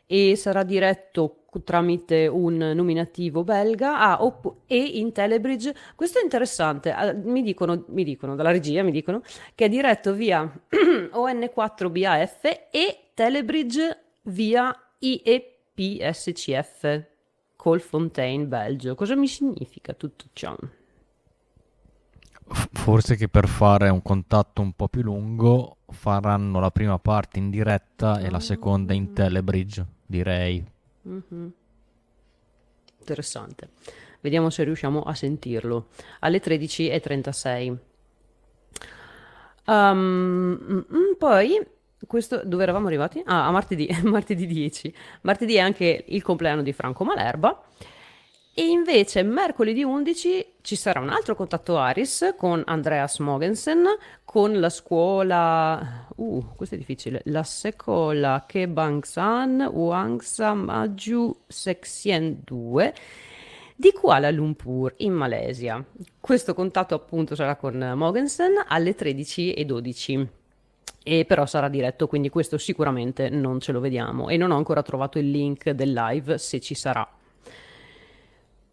e sarà diretto tramite un nominativo belga e in Telebridge. Questo è interessante, mi dicono dalla regia, che è diretto via ON4BAF e Telebridge via IEP. PSCF Colfontein, Belgio. Cosa mi significa tutto ciò? Forse che per fare un contatto un po' più lungo faranno la prima parte in diretta e la seconda in Telebridge, direi. Mm-hmm. Interessante. Vediamo se riusciamo a sentirlo. Alle 13:36. Poi... Questo dove eravamo arrivati? Ah, a martedì 10. Martedì è anche il compleanno di Franco Malerba. E invece mercoledì 11 ci sarà un altro contatto Aris con Andrea Mogensen, con la scuola... questo è difficile. La secola Kebangsan Wangsa Maju Seksien 2 di Kuala Lumpur in Malesia. Questo contatto appunto sarà con Mogensen alle 13:12. E però sarà diretto, quindi questo sicuramente non ce lo vediamo e non ho ancora trovato il link del live, se ci sarà.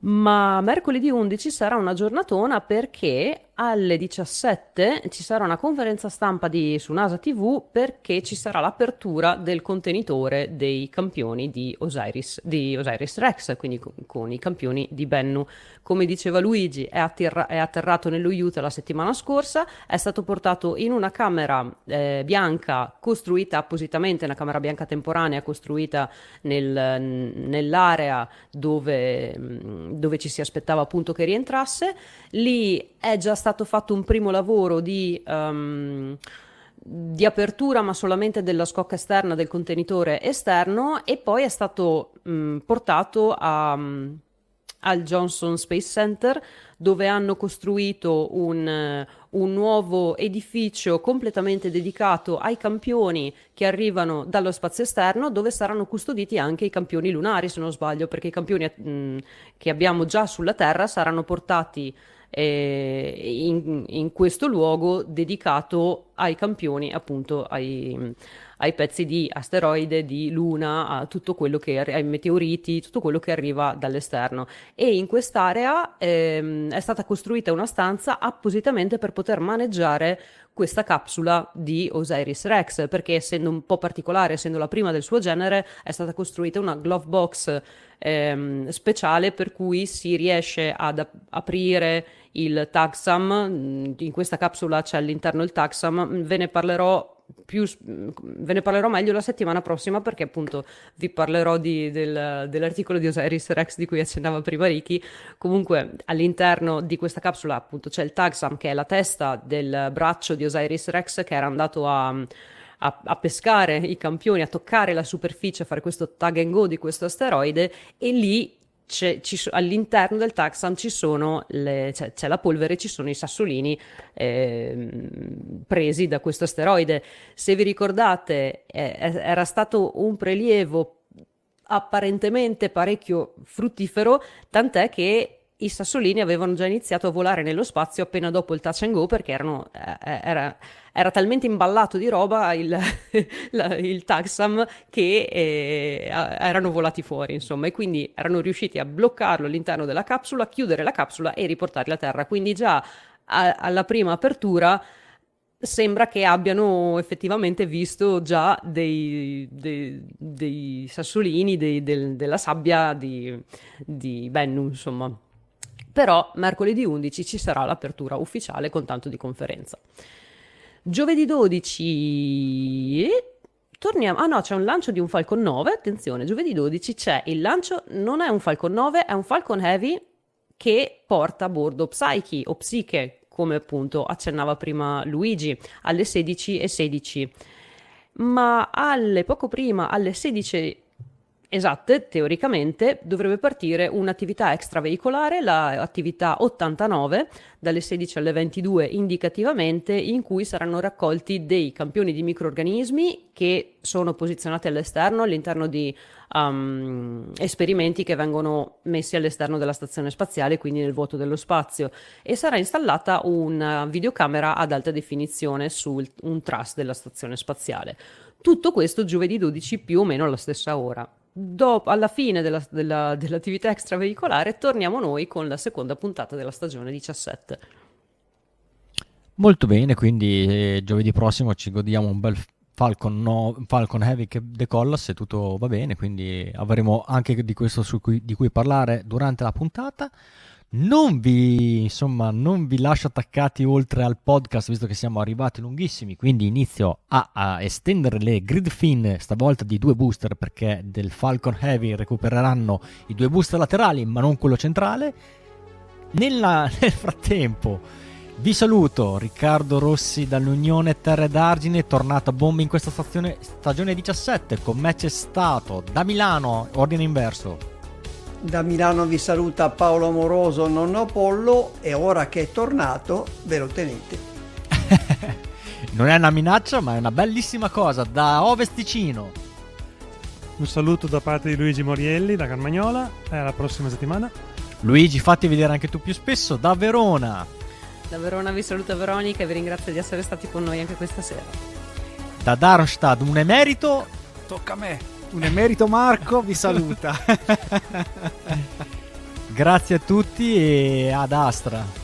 Ma mercoledì 11 sarà una giornatona, perché alle 17 ci sarà una conferenza stampa su NASA TV, perché ci sarà l'apertura del contenitore dei campioni di Osiris Rex, quindi con i campioni di Bennu. Come diceva Luigi, è atterrato nello Utah la settimana scorsa, è stato portato in una camera bianca costruita appositamente, una camera bianca temporanea costruita nell'area dove ci si aspettava appunto che rientrasse. Lì è già stato fatto un primo lavoro di apertura, ma solamente della scocca esterna, del contenitore esterno, e poi è stato portato al Johnson Space Center, dove hanno costruito un nuovo edificio completamente dedicato ai campioni che arrivano dallo spazio esterno, dove saranno custoditi anche i campioni lunari, se non sbaglio, perché i campioni che abbiamo già sulla Terra saranno portati in questo luogo dedicato ai campioni, appunto ai pezzi di asteroide, di luna, a tutto quello che, ai meteoriti, tutto quello che arriva dall'esterno. E in quest'area è stata costruita una stanza appositamente per poter maneggiare questa capsula di Osiris Rex, perché essendo un po' particolare, essendo la prima del suo genere, è stata costruita una glove box speciale, per cui si riesce ad aprire il taxam. In questa capsula c'è all'interno il taxam, ve ne parlerò meglio la settimana prossima, perché appunto vi parlerò dell'articolo di Osiris Rex di cui accennava prima Ricky. Comunque all'interno di questa capsula appunto c'è il taxam, che è la testa del braccio di Osiris Rex, che era andato a pescare i campioni, a toccare la superficie, a fare questo tag and go di questo asteroide. E lì all'interno del taxam c'è la polvere, ci sono i sassolini presi da questo asteroide. Se vi ricordate, era stato un prelievo apparentemente parecchio fruttifero, tant'è che i sassolini avevano già iniziato a volare nello spazio appena dopo il touch and go, perché era talmente imballato di roba il taxam che erano volati fuori, insomma, e quindi erano riusciti a bloccarlo all'interno della capsula, chiudere la capsula e riportarli a terra. Quindi già alla prima apertura sembra che abbiano effettivamente visto già dei sassolini, della sabbia di Bennu, insomma. Però mercoledì 11 ci sarà l'apertura ufficiale con tanto di conferenza. Giovedì 12 torniamo. Ah no, c'è un lancio di un Falcon 9. Attenzione, giovedì 12 c'è il lancio. Non è un Falcon 9, è un Falcon Heavy che porta a bordo Psyche o Psyche, come appunto accennava prima Luigi, alle 16:16. Ma poco prima, alle 16 esatte, teoricamente, dovrebbe partire un'attività extraveicolare, l'attività 89, dalle 16 alle 22 indicativamente, in cui saranno raccolti dei campioni di microrganismi che sono posizionati all'esterno, all'interno di esperimenti che vengono messi all'esterno della stazione spaziale, quindi nel vuoto dello spazio, e sarà installata una videocamera ad alta definizione su un truss della stazione spaziale. Tutto questo giovedì 12 più o meno alla stessa ora. Alla fine dell'attività extraveicolare torniamo noi con la seconda puntata della stagione 17. Molto bene, quindi giovedì prossimo ci godiamo un bel Falcon Heavy che decolla, se tutto va bene, quindi avremo anche di questo di cui parlare durante la puntata. Non vi lascio attaccati oltre al podcast, visto che siamo arrivati lunghissimi, quindi inizio a estendere le grid fin, stavolta di 2 booster, perché del Falcon Heavy recupereranno i 2 booster laterali ma non quello centrale. Nel frattempo vi saluto, Riccardo Rossi dall'Unione Terre d'Argine, tornato a bomba in questa stagione 17. Con me c'è stato da Milano, ordine inverso. Da Milano vi saluta Paolo Amoroso, nonno Pollo, e ora che è tornato ve lo tenete. Non è una minaccia, ma è una bellissima cosa. Da Ovest Ticino un saluto da parte di Luigi Morielli da Carmagnola, alla prossima settimana. Luigi, fatti vedere anche tu più spesso. Da Verona vi saluta Veronica e vi ringrazio di essere stati con noi anche questa sera. Da Darmstadt un emerito, tocca a me. Un emerito Marco vi saluta. Grazie a tutti e ad Astra.